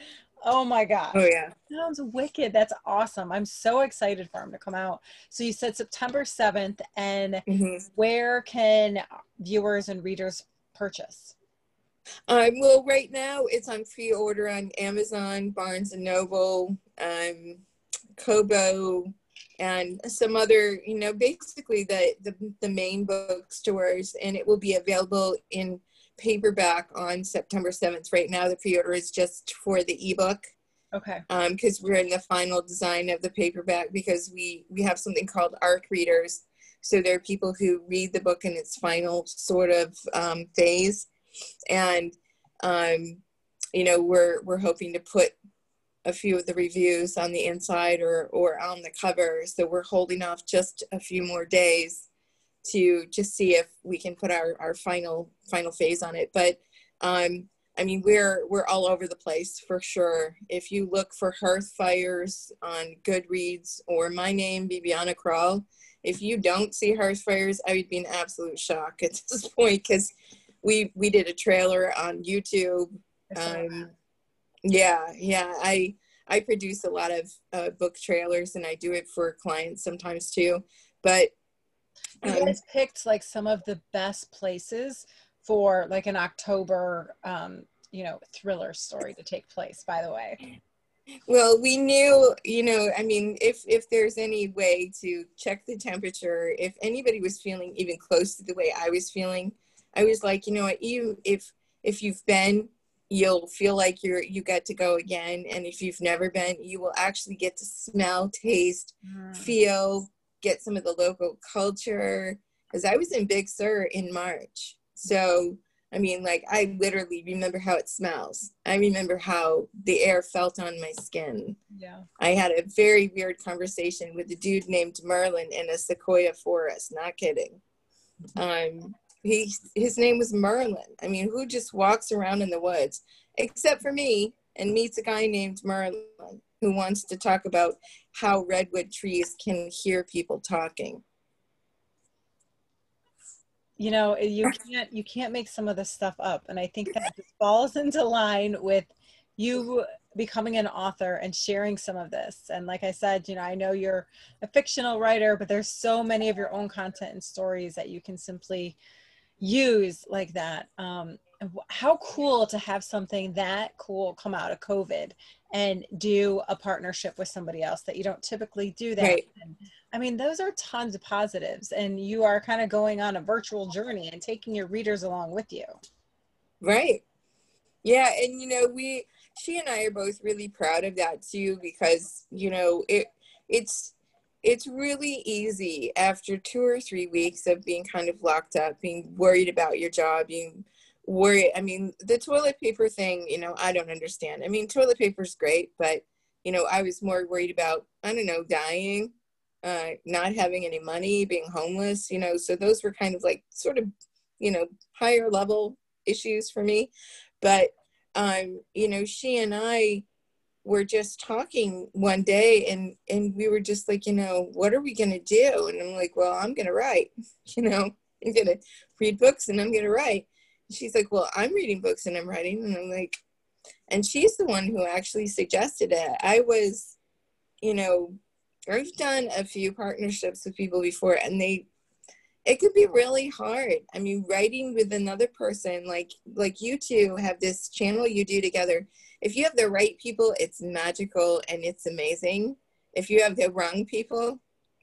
Oh my gosh. Oh yeah. That sounds wicked. That's awesome. I'm so excited for him to come out. So you said September 7th, and where can viewers and readers purchase? Well, right now it's on pre-order on Amazon, Barnes & Noble, Kobo, and some other, you know, basically the main bookstores, and it will be available in paperback on September 7th. Right now, the pre-order is just for the ebook. Okay. Because we're in the final design of the paperback, because we have something called ARC readers. So there are people who read the book in its final sort of phase, and you know, we're hoping to put a few of the reviews on the inside or on the cover. So we're holding off just a few more days to just see if we can put our final phase on it. But I mean, we're all over the place for sure. If you look for Hearthfires on Goodreads or my name, Bibiana Krall, if you don't see Hearthfires, I would be in absolute shock at this point, because we did a trailer on YouTube. Yeah. I produce a lot of book trailers, and I do it for clients sometimes too. But you guys picked like some of the best places for like an October, you know, thriller story to take place, by the way. Well, we knew, you know, I mean, if there's any way to check the temperature, if anybody was feeling even close to the way I was feeling, I was like, you know what, if you've been, you'll feel like you get to go again. And if you've never been, you will actually get to smell, taste, feel, get some of the local culture. Because I was in Big Sur in March. So, I mean, like, I literally remember how it smells. I remember how the air felt on my skin. Yeah. I had a very weird conversation with a dude named Merlin in a sequoia forest. Not kidding. His name was Merlin. I mean, who just walks around in the woods, except for me, and meets a guy named Merlin who wants to talk about how redwood trees can hear people talking. You know, you can't make some of this stuff up, and I think that just falls into line with you becoming an author and sharing some of this. And like I said, you know, I know you're a fictional writer, but there's so many of your own content and stories that you can simply use like that. How cool to have something that cool come out of COVID and do a partnership with somebody else that you don't typically do that. Right. I mean, those are tons of positives, and you are kind of going on a virtual journey and taking your readers along with you. Right. Yeah. And, you know, she and I are both really proud of that too, because, you know, it's really easy after 2 or 3 weeks of being kind of locked up, being worried about your job, being worried. I mean, the toilet paper thing, you know, I don't understand. I mean, toilet paper's great, but, you know, I was more worried about, I don't know, dying, not having any money, being homeless, you know, so those were kind of like sort of, you know, higher level issues for me. But, you know, she and I were just talking one day, and we were just like, you know, what are we going to do? And I'm like, well, I'm going to write, you know, I'm going to read books and I'm going to write. And she's like, well, I'm reading books and I'm writing. And I'm like, and she's the one who actually suggested it. I was, you know, I've done a few partnerships with people before, and it could be really hard. I mean, writing with another person, like you two have this channel you do together. If you have the right people, it's magical and it's amazing. If you have the wrong people,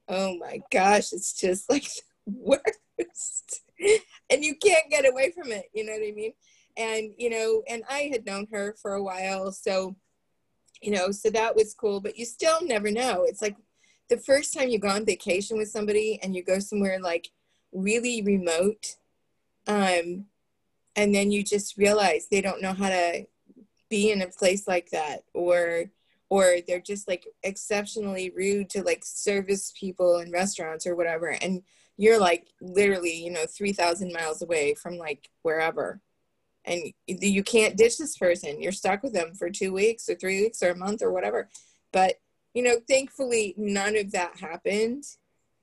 oh my gosh, it's just like the worst. And you can't get away from it, you know what I mean? And, you know, and I had known her for a while, so, you know, so that was cool, but you still never know. It's like the first time you go on vacation with somebody and you go somewhere like really remote, and then you just realize they don't know how to be in a place like that, or they're just like exceptionally rude to like service people in restaurants or whatever, and you're like literally, you know, 3,000 miles away from like wherever, and you can't ditch this person. You're stuck with them for 2 weeks or 3 weeks or a month or whatever. But, you know, thankfully none of that happened.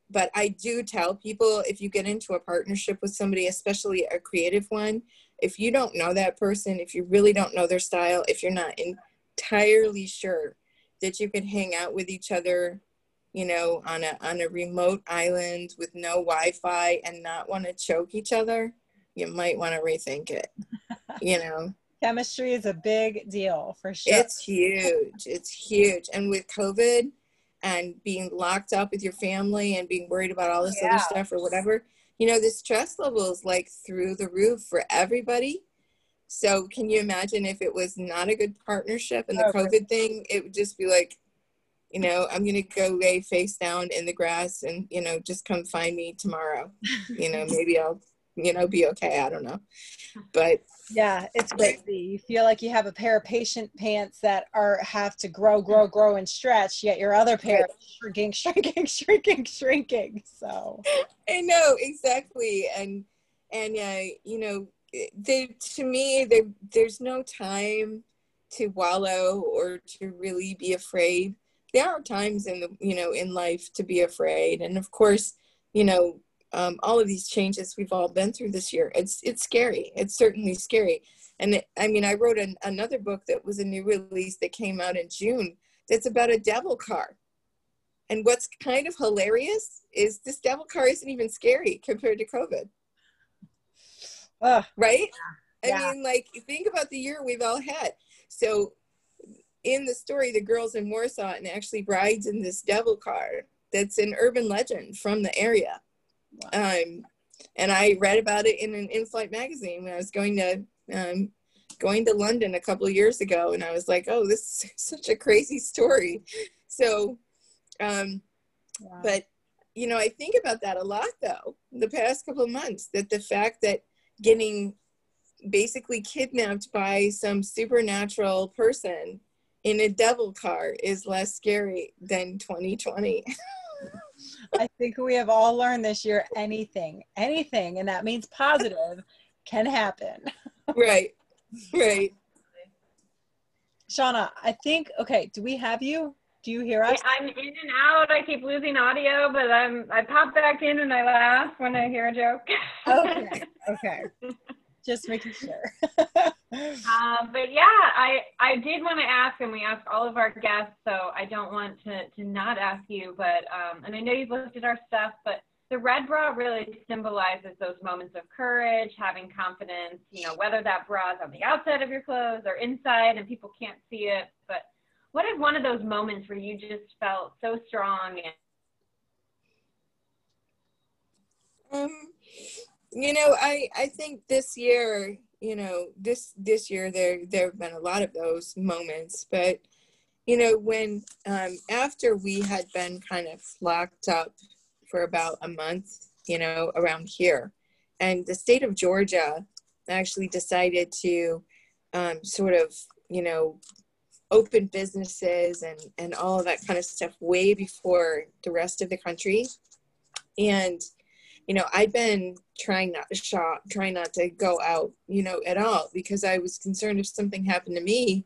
But I do tell people, if you get into a partnership with somebody, especially a creative one, if you don't know that person, if you really don't know their style, if you're not entirely sure that you can hang out with each other, you know, on a remote island with no Wi-Fi and not want to choke each other, you might want to rethink it, you know. Chemistry is a big deal for sure. It's huge. It's huge. And with COVID and being locked up with your family and being worried about all this other stuff or whatever, you know, the stress level is like through the roof for everybody. So can you imagine if it was not a good partnership and the COVID thing, it would just be like, you know, I'm going to go lay face down in the grass and, you know, just come find me tomorrow. You know, maybe I'll, you know, be okay. I don't know. But yeah, it's crazy. You feel like you have a pair of patient pants that have to grow and stretch, yet your other pair is shrinking. So I know, exactly. And you know, there's no time to wallow or to really be afraid. There are times in life to be afraid. And of course, you know, all of these changes we've all been through this year, it's scary. It's certainly scary. And I mean, I wrote another book that was a new release that came out in June. That's about a devil car. And what's kind of hilarious is this devil car isn't even scary compared to COVID. Right? Yeah. I mean, like, think about the year we've all had. So, in the story, the girl's in Warsaw and actually rides in this devil car that's an urban legend from the area. Wow. And I read about it in an in-flight magazine when I was going to London a couple of years ago, and I was like, oh, this is such a crazy story. So, wow. But, you know, I think about that a lot, though, the past couple of months, that the fact that getting basically kidnapped by some supernatural person in a devil car is less scary than 2020. I think we have all learned this year, anything, and that means positive, can happen. Right. Shauna, I think, okay, do we have you? Do you hear us? I'm in and out. I keep losing audio, but I pop back in and I laugh when I hear a joke. Okay. Just making sure. But yeah, I did want to ask, and we asked all of our guests, so I don't want to not ask you, but, and I know you've looked at our stuff, but the red bra really symbolizes those moments of courage, having confidence, you know, whether that bra is on the outside of your clothes or inside and people can't see it. But what is one of those moments where you just felt so strong? And you know, I think this year, you know, this year there have been a lot of those moments, but you know, when after we had been kind of locked up for about a month, you know, around here, and the state of Georgia actually decided to sort of, you know, open businesses and all of that kind of stuff way before the rest of the country. And you know, I'd been trying not to shop, trying not to go out, you know, at all, because I was concerned if something happened to me,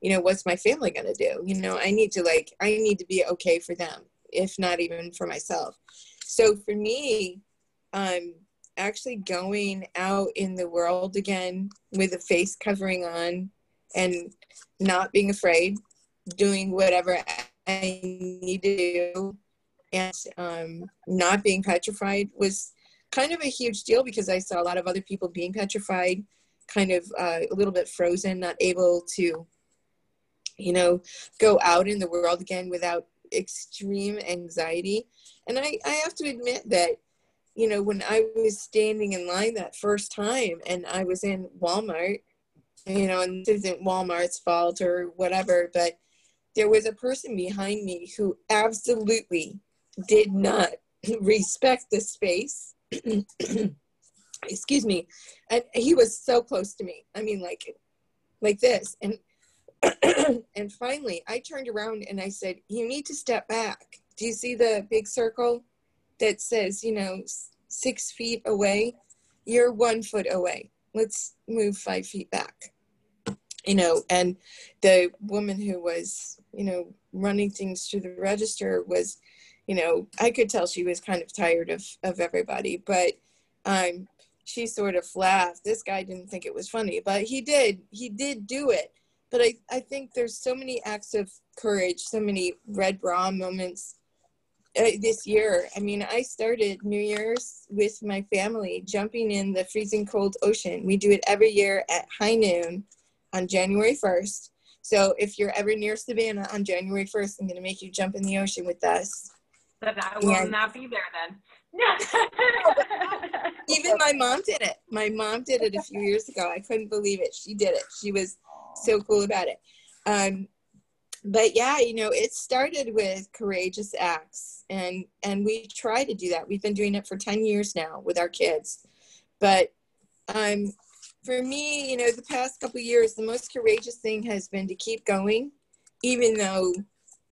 you know, what's my family going to do? You know, I need to be okay for them, if not even for myself. So for me, actually going out in the world again with a face covering on and not being afraid, doing whatever I need to do, and not being petrified was kind of a huge deal, because I saw a lot of other people being petrified, kind of a little bit frozen, not able to, you know, go out in the world again without extreme anxiety. And I have to admit that, you know, when I was standing in line that first time and I was in Walmart, you know, and this isn't Walmart's fault or whatever, but there was a person behind me who absolutely did not respect the space. Excuse me. And he was so close to me. I mean, like this. And and finally I turned around and I said, you need to step back. Do you see the big circle that says, you know, 6 feet away? You're 1 foot away. Let's move 5 feet back. You know, and the woman who was, you know, running things through the register was, you know, I could tell she was kind of tired of everybody, but she sort of laughed. This guy didn't think it was funny, but he did do it. But I think there's so many acts of courage, so many red bra moments this year. I mean, I started New Year's with my family jumping in the freezing cold ocean. We do it every year at high noon on January 1st. So if you're ever near Savannah on January 1st, I'm going to make you jump in the ocean with us. But I will not be there then. Even my mom did it. My mom did it a few years ago. I couldn't believe it. She did it. She was so cool about it. But yeah, you know, it started with courageous acts, and we try to do that. We've been doing it for 10 years now with our kids. But for me, you know, the past couple of years, the most courageous thing has been to keep going, even though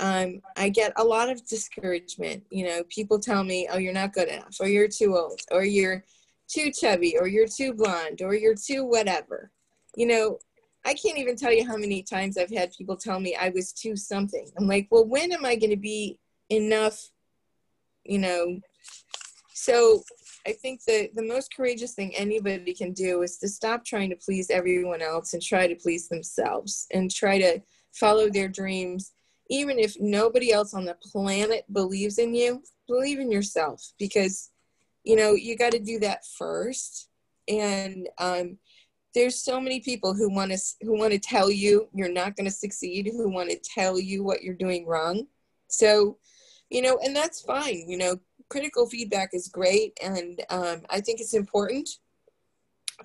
I get a lot of discouragement. You know, people tell me, oh, you're not good enough, or you're too old, or you're too chubby, or you're too blonde, or you're too whatever. You know, I can't even tell you how many times I've had people tell me I was too something. I'm like, well, when am I going to be enough? You know, so I think that the most courageous thing anybody can do is to stop trying to please everyone else and try to please themselves and try to follow their dreams. Even if nobody else on the planet believes in you, believe in yourself, because, you know, you got to do that first. And there's so many people who want to tell you you're not going to succeed, who want to tell you what you're doing wrong. So, you know, and that's fine. You know, critical feedback is great, and I think it's important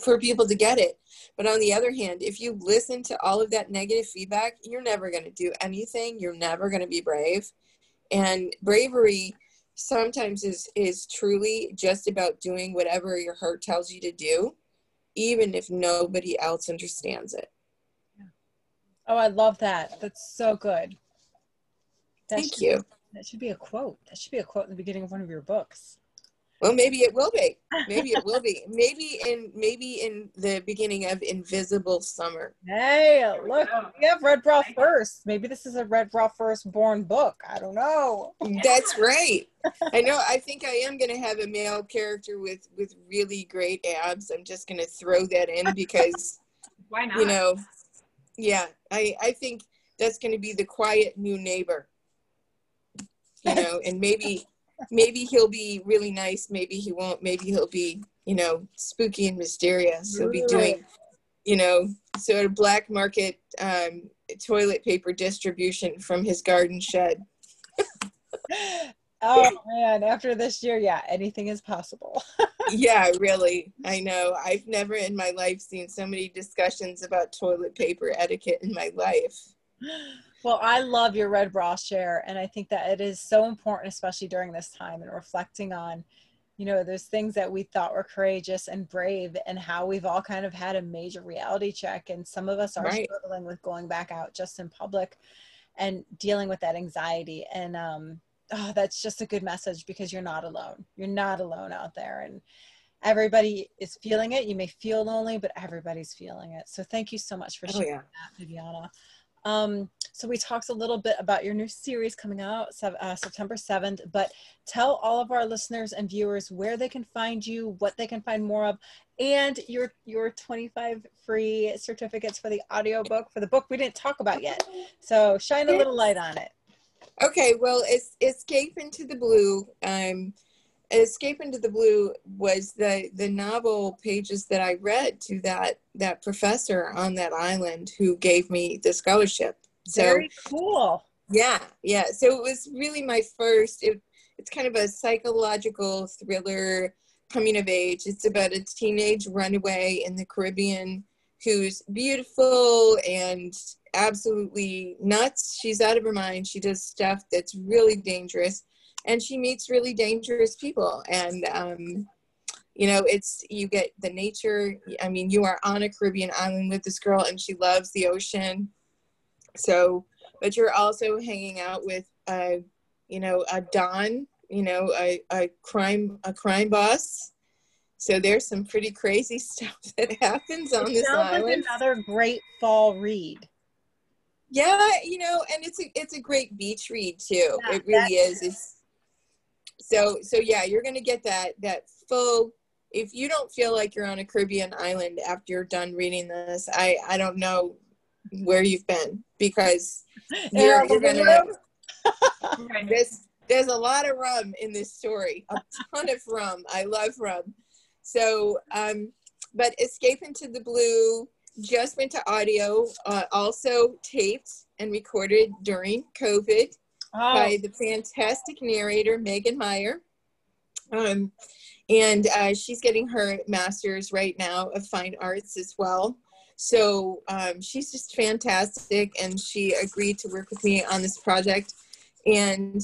for people to get it. But on the other hand, if you listen to all of that negative feedback, you're never going to do anything. You're never going to be brave. And bravery sometimes is truly just about doing whatever your heart tells you to do, even if nobody else understands it. Oh, I love that. That's so good. Thank you. That should be a quote. That should be a quote in the beginning of one of your books. Well, maybe it will be. Maybe it will be. Maybe in the beginning of Invisible Summer. Hey, look, we have Red Bra First. Maybe this is a Red Bra First born book. I don't know. That's right. I know. I think I am going to have a male character with really great abs. I'm just going to throw that in because Why not? You know, yeah, I think that's going to be the quiet new neighbor, you know, and maybe he'll be really nice. Maybe he won't. Maybe he'll be, you know, spooky and mysterious. He'll be doing, you know, sort of black market toilet paper distribution from his garden shed. Oh man, after this year, yeah, anything is possible. Yeah, really. I know. I've never in my life seen so many discussions about toilet paper etiquette in my life. Well, I love your Red Bra share, and I think that it is so important, especially during this time, and reflecting on, you know, those things that we thought were courageous and brave, and how we've all kind of had a major reality check, and some of us are struggling with going back out just in public and dealing with that anxiety. And oh, that's just a good message, because you're not alone. You're not alone out there, and everybody is feeling it. You may feel lonely, but everybody's feeling it. So thank you so much for sharing that, Bibiana. So we talked a little bit about your new series coming out September 7th, but tell all of our listeners and viewers where they can find you, what they can find more of, and your 25 free certificates for the audiobook, for the book we didn't talk about yet. So shine a little light on it. Okay, well, it's Escape into the Blue. Escape into the Blue was the novel pages that I read to that professor on that island who gave me the scholarship. So, very cool. Yeah, yeah. So it was really my first, it's kind of a psychological thriller coming of age. It's about a teenage runaway in the Caribbean who's beautiful and absolutely nuts. She's out of her mind. She does stuff that's really dangerous. And she meets really dangerous people. And, you know, you get the nature. I mean, you are on a Caribbean island with this girl, and she loves the ocean. So, but you're also hanging out with, you know, a Don, you know, a crime boss. So there's some pretty crazy stuff that happens on this island. It sounds like another great fall read. Yeah, you know, and it's a great beach read too. Yeah, it really is. So yeah, you're going to get that full. If you don't feel like you're on a Caribbean island after you're done reading this, I don't know where you've been, because you're going to. There's a lot of rum in this story. A ton of rum. I love rum. So, but Escape into the Blue just went to audio, also taped and recorded during COVID by the fantastic narrator, Megan Meyer. And she's getting her master's right now of fine arts as well. So she's just fantastic. And she agreed to work with me on this project. And,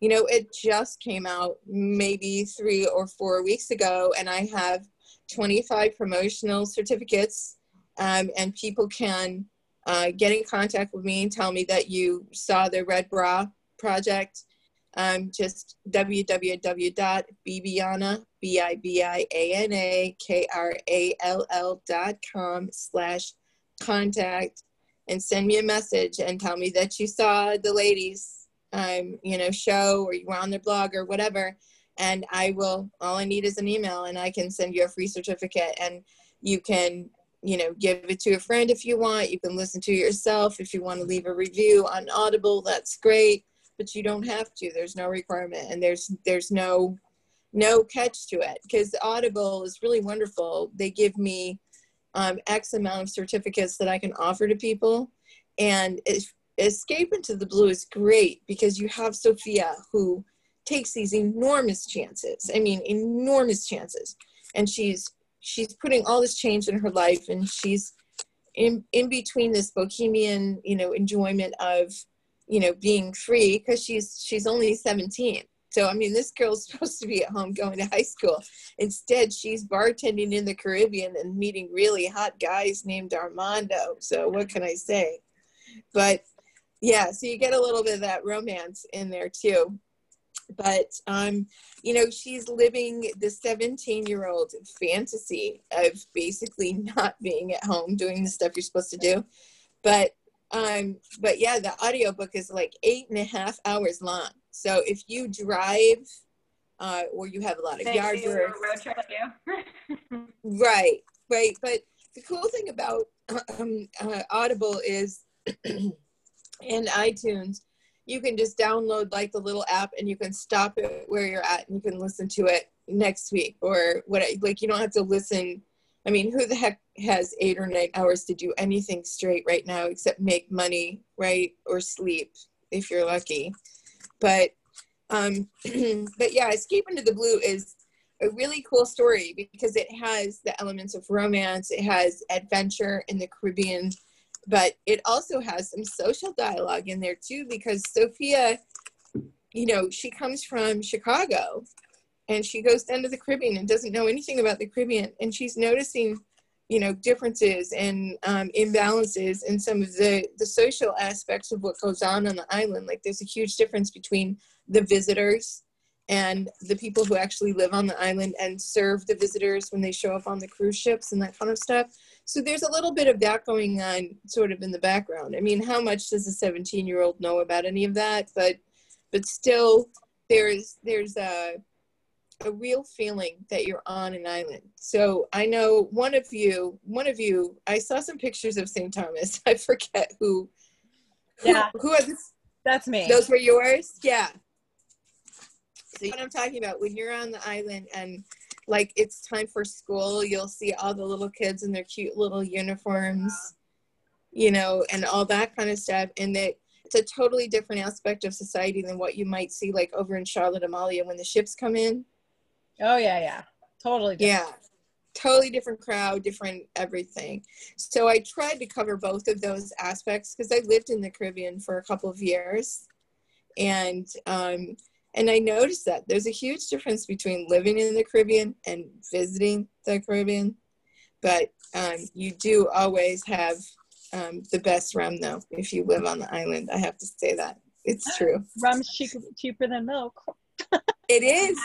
you know, it just came out maybe 3 or 4 weeks ago. And I have 25 promotional certificates, and people can get in contact with me and tell me that you saw the Red Bra Project. Just www.bibianakrall.com/contact and send me a message and tell me that you saw the ladies, you know, show, or you were on their blog or whatever. And all I need is an email, and I can send you a free certificate, and you can, you know, give it to a friend if you want. You can listen to it yourself. If you want to leave a review on Audible, that's great, but you don't have to. There's no requirement, and there's no catch to it, because Audible is really wonderful. They give me X amount of certificates that I can offer to people, and Escape into the Blue is great because you have Sophia, who takes these enormous chances. I mean, enormous chances. And she's putting all this change in her life, and she's in between this bohemian, you know, enjoyment of, you know, being free, because she's only 17. So, I mean, this girl's supposed to be at home going to high school. Instead, she's bartending in the Caribbean and meeting really hot guys named Armando. So what can I say? But yeah, so you get a little bit of that romance in there too. But, you know, she's living the 17-year-old fantasy of basically not being at home doing the stuff you're supposed to do. But yeah, the audiobook is like 8.5 hours long. So if you drive or you have a lot of yard work. Road trip too. Right. But The cool thing about Audible is in iTunes, you can just download like the little app and you can stop it where you're at and you can listen to it next week or what, like you don't have to listen. I mean, who the heck has 8 or 9 hours to do anything straight right now except make money, right? Or sleep if you're lucky. But, but yeah, Escape into the Blue is a really cool story because it has the elements of romance, it has adventure in the Caribbean, but it also has some social dialogue in there too, because Sophia, you know, she comes from Chicago and she goes down to the Caribbean and doesn't know anything about the Caribbean. And she's noticing, you know, differences and imbalances in some of the social aspects of what goes on the island. Like there's a huge difference between the visitors and the people who actually live on the island and serve the visitors when they show up on the cruise ships and that kind of stuff. So there's a little bit of that going on sort of in the background. I mean, how much does a 17-year-old know about any of that? But still, there's a real feeling that you're on an island. So I know one of you, I saw some pictures of St. Thomas. I forget who had this. That's me. Those were yours? Yeah. So what I'm talking about, when you're on the island and like it's time for school, you'll see all the little kids in their cute little uniforms, you know, and all that kind of stuff. And that it's a totally different aspect of society than what you might see like over in Charlotte Amalia when the ships come in. Oh yeah, yeah, totally different. Yeah, totally different crowd, different everything. So I tried to cover both of those aspects because I lived in the Caribbean for a couple of years, and I noticed that there's a huge difference between living in the Caribbean and visiting the Caribbean. But you do always have the best rum, though, if you live on the island. I have to say that. It's true. Rum's cheaper than milk. It is.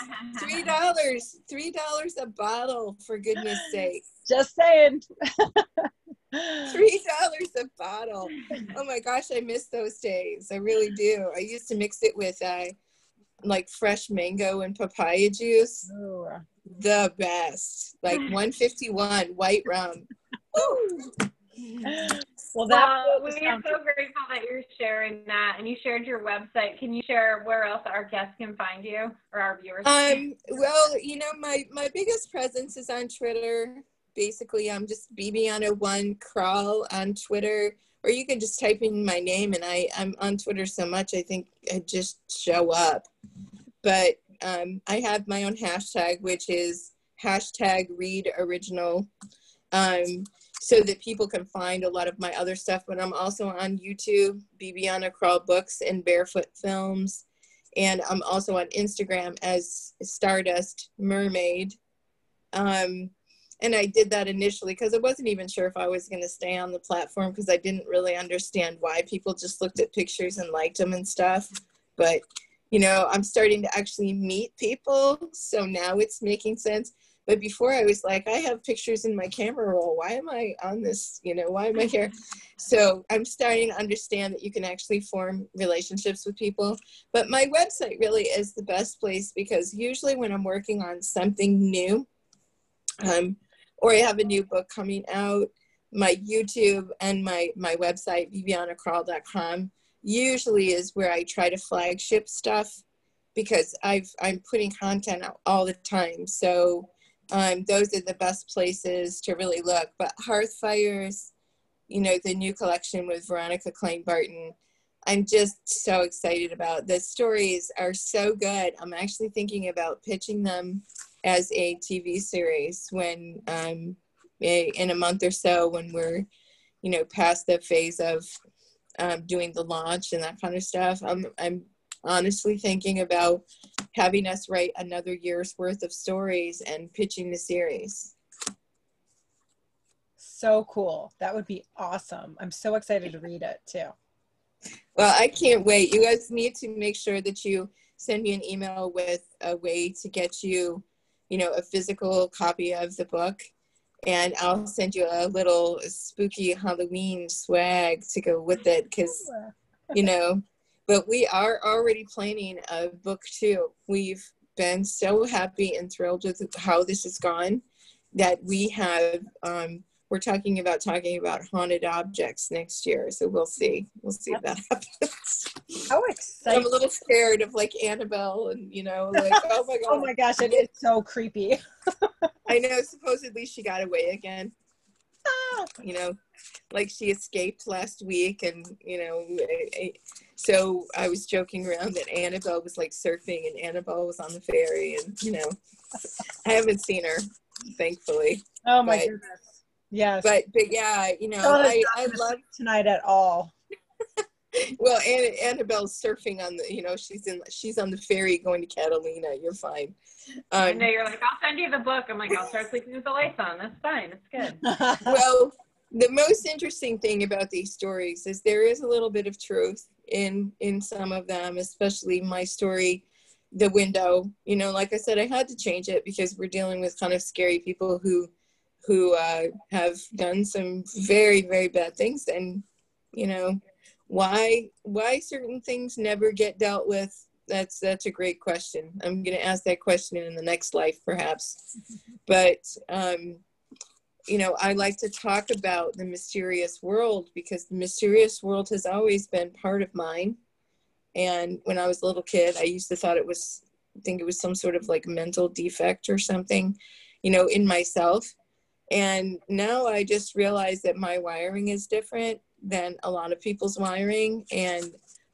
$3 a bottle, for goodness sake. Just saying. $3 a bottle. Oh, my gosh, I miss those days. I really do. I used to mix it with... like fresh mango and papaya juice. Ooh. The best. Like 151 white rum. Ooh. Well, we are so grateful that you're sharing that, and you shared your website. Can you share where else our guests can find you or our viewers? Well, you know, my biggest presence is on Twitter. Basically, I'm just Bibiana Krall on Twitter. Or you can just type in my name, and I'm on Twitter so much I think I just show up. But I have my own hashtag, which is #ReadOriginal, so that people can find a lot of my other stuff. But I'm also on YouTube, Bibiana Krall Books and Barefoot Films. And I'm also on Instagram as Stardust Mermaid. And I did that initially because I wasn't even sure if I was going to stay on the platform because I didn't really understand why people just looked at pictures and liked them and stuff. But, you know, I'm starting to actually meet people. So now it's making sense. But before I was like, I have pictures in my camera roll. Why am I on this? You know, why am I here? So I'm starting to understand that you can actually form relationships with people. But my website really is the best place because usually when I'm working on something new, or I have a new book coming out, my YouTube and my website, bibianakrall.com, usually is where I try to flagship stuff because I'm putting content out all the time. So those are the best places to really look. But Hearthfires, you know, the new collection with Veronica Kleinbarton, I'm just so excited about. The stories are so good. I'm actually thinking about pitching them as a TV series when in a month or so when we're, you know, past the phase of doing the launch and that kind of stuff. I'm honestly thinking about having us write another year's worth of stories and pitching the series. So cool. That would be awesome. I'm so excited to read it too. Well, I can't wait. You guys need to make sure that you send me an email with a way to get you know, a physical copy of the book, and I'll send you a little spooky Halloween swag to go with it because, you know, but we are already planning a book too. We've been so happy and thrilled with how this has gone that we have, we're talking about haunted objects next year. So we'll see if that happens. How exciting. I'm a little scared of like Annabelle and, you know, like, oh my God. Oh my gosh, it is so creepy. I know, supposedly she got away again. You know, like she escaped last week, and you know, so I was joking around that Annabelle was like surfing, and Annabelle was on the ferry, and you know, I haven't seen her, thankfully. Oh my goodness! Yes, but yeah, you know, I love tonight at all. Well, Annabelle's surfing on the, you know, she's on the ferry going to Catalina. You're fine. I know, you're like, I'll send you the book. I'm like, I'll start sleeping with the lights on. That's fine. It's good. Well, the most interesting thing about these stories is there is a little bit of truth in some of them, especially my story, The Window. You know, like I said, I had to change it because we're dealing with kind of scary people who have done some very, very bad things, and you know, why certain things never get dealt with, that's a great question. I'm going to ask that question in the next life perhaps. But you know, I like to talk about the mysterious world because the mysterious world has always been part of mine. And when I was a little kid, I used to think it was some sort of like mental defect or something, you know, in myself. And now I just realize that my wiring is different than a lot of people's wiring. And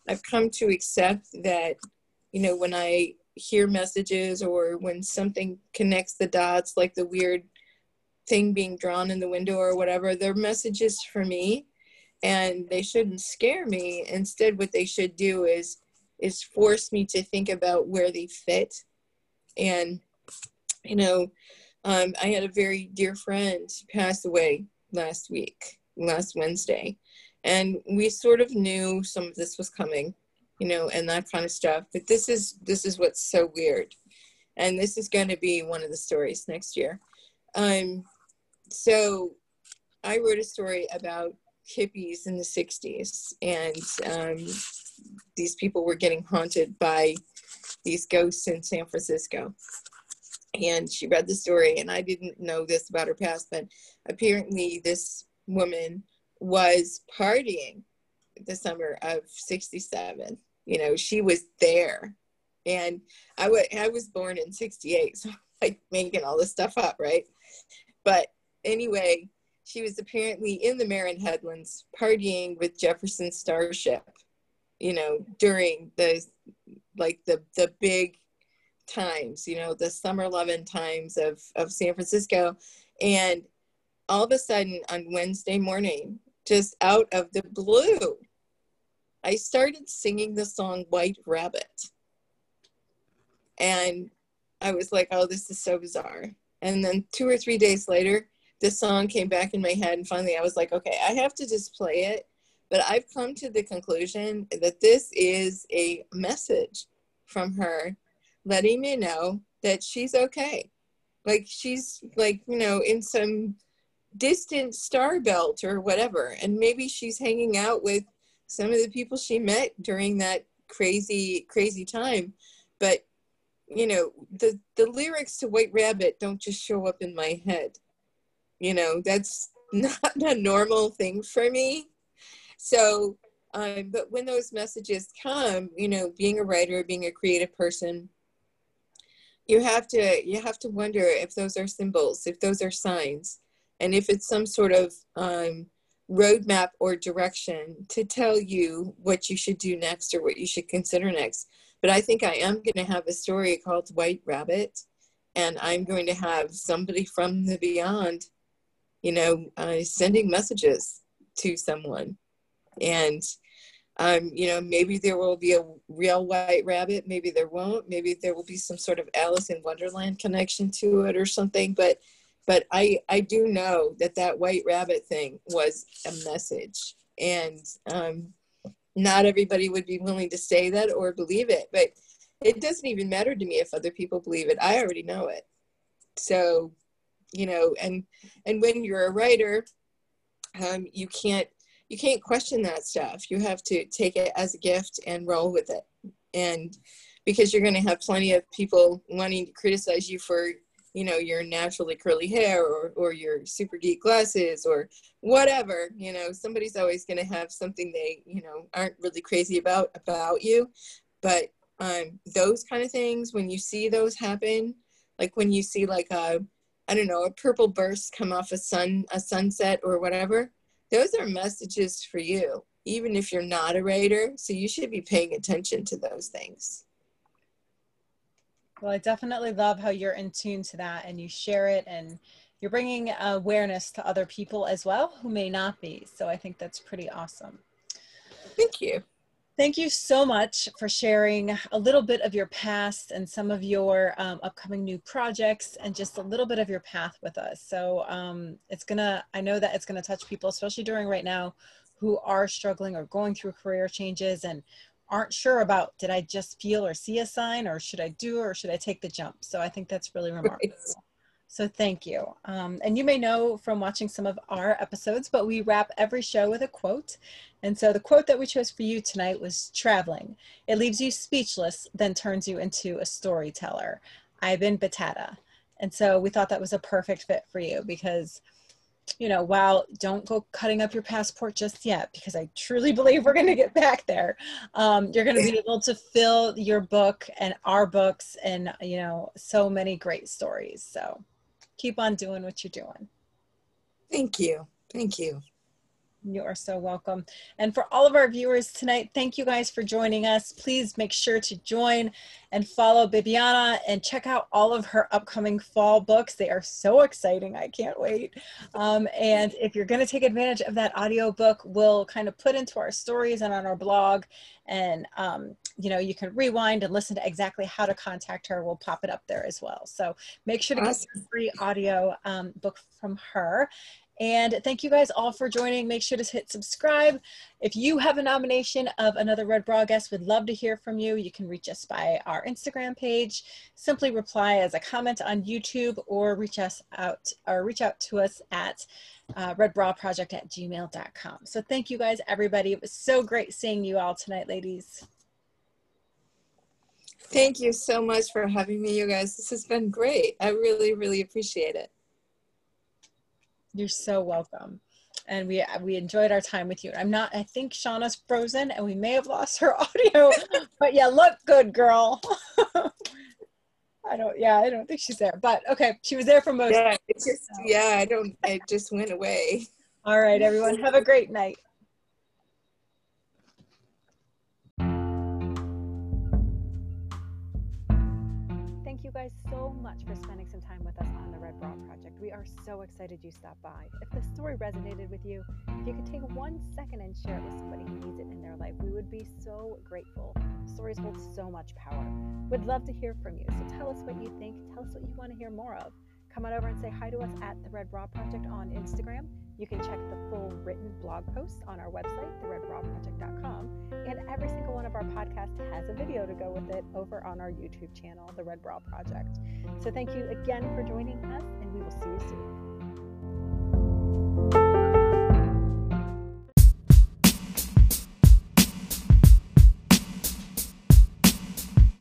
I've come to accept that, you know, when I hear messages or when something connects the dots, like the weird thing being drawn in the window or whatever, they're messages for me and they shouldn't scare me. Instead, what they should do is force me to think about where they fit. And, you know, I had a very dear friend pass away last Wednesday. And we sort of knew some of this was coming, you know, and that kind of stuff. But this is what's so weird. And this is going to be one of the stories next year. So I wrote a story about hippies in the 60s. And these people were getting haunted by these ghosts in San Francisco. And she read the story, and I didn't know this about her past, but apparently this woman was partying the summer of 67. You know, she was there. And I was born in 68, so I'm like making all this stuff up, right? But anyway, she was apparently in the Marin Headlands partying with Jefferson Starship, you know, during the big times, you know, the summer loving times of San Francisco. And all of a sudden on Wednesday morning, just out of the blue, I started singing the song White Rabbit. And I was like, oh, this is so bizarre. And then 2 or 3 days later, this song came back in my head. And finally I was like, okay, I have to just play it. But I've come to the conclusion that this is a message from her letting me know that she's okay. Like she's like, you know, in some distant star belt or whatever. And maybe she's hanging out with some of the people she met during that crazy, crazy time. But, you know, the lyrics to White Rabbit don't just show up in my head. You know, that's not a normal thing for me. So, but when those messages come, you know, being a writer, being a creative person, you have to wonder if those are symbols, if those are signs, and if it's some sort of roadmap or direction to tell you what you should do next or what you should consider next. But I think I am going to have a story called White Rabbit, and I'm going to have somebody from the beyond, you know, sending messages to someone. And, you know, maybe there will be a real white rabbit. Maybe there won't. Maybe there will be some sort of Alice in Wonderland connection to it or something. But I do know that that white rabbit thing was a message, and not everybody would be willing to say that or believe it, but it doesn't even matter to me if other people believe it. I already know it. So, you know, and when you're a writer, you can't question that stuff. You have to take it as a gift and roll with it. And because you're going to have plenty of people wanting to criticize you for you know, your naturally curly hair or your super geek glasses or whatever, you know, somebody's always going to have something they, you know, aren't really crazy about you. But those kind of things, when you see those happen, like when you see like a, I don't know, a purple burst come off a sunset or whatever, those are messages for you, even if you're not a writer. So you should be paying attention to those things. Well, I definitely love how you're in tune to that and you share it and you're bringing awareness to other people as well who may not be. So I think that's pretty awesome. Thank you. Thank you so much for sharing a little bit of your past and some of your upcoming new projects and just a little bit of your path with us. So it's gonna, I know that it's gonna touch people, especially during right now, who are struggling or going through career changes and aren't sure about, did I just feel or see a sign, or should I do, or should I take the jump? So I think that's really remarkable. Right. So thank you. And you may know from watching some of our episodes, but we wrap every show with a quote. And so the quote that we chose for you tonight was traveling. It leaves you speechless, then turns you into a storyteller. Ibn Battuta. And so we thought that was a perfect fit for you because, you know, while don't go cutting up your passport just yet, because I truly believe we're going to get back there. You're going to be able to fill your book and our books and, you know, so many great stories. So keep on doing what you're doing. Thank you. Thank you. You are so welcome. And for all of our viewers tonight, thank you guys for joining us. Please make sure to join and follow Bibiana and check out all of her upcoming fall books. They are so exciting. I can't wait. And if you're going to take advantage of that audiobook, we'll kind of put into our stories and on our blog. And, you know, you can rewind and listen to exactly how to contact her. We'll pop it up there as well. So make sure to get your free audio book from her. And thank you guys all for joining. Make sure to hit subscribe. If you have a nomination of another Red Bra guest, we'd love to hear from you. You can reach us by our Instagram page. Simply reply as a comment on YouTube or reach out to us at redbraproject@gmail.com. So thank you guys, everybody. It was so great seeing you all tonight, ladies. Thank you so much for having me, you guys. This has been great. I really, really appreciate it. You're so welcome. And we enjoyed our time with you. I think Shauna's frozen and we may have lost her audio, but yeah, look good, girl. I don't think she's there, but okay. She was there for most. Yeah, it's just, so. Yeah, it just went away. All right, everyone, have a great night. Thank you guys so much for spending some time with us on the Red Bra Project. We are so excited you stopped by. If the story resonated with you, if you could take 1 second and share it with somebody who needs it in their life, we would be so grateful. Stories hold so much power. We'd love to hear from you, so tell us what you think. Tell us what you want to hear more of. Come on over and say hi to us at the Red Bra Project on Instagram. You can check the full written blog post on our website, theredbraproject.com, and every single one of our podcasts has a video to go with it over on our YouTube channel, The Red Bra Project. So thank you again for joining us, and we will see you soon.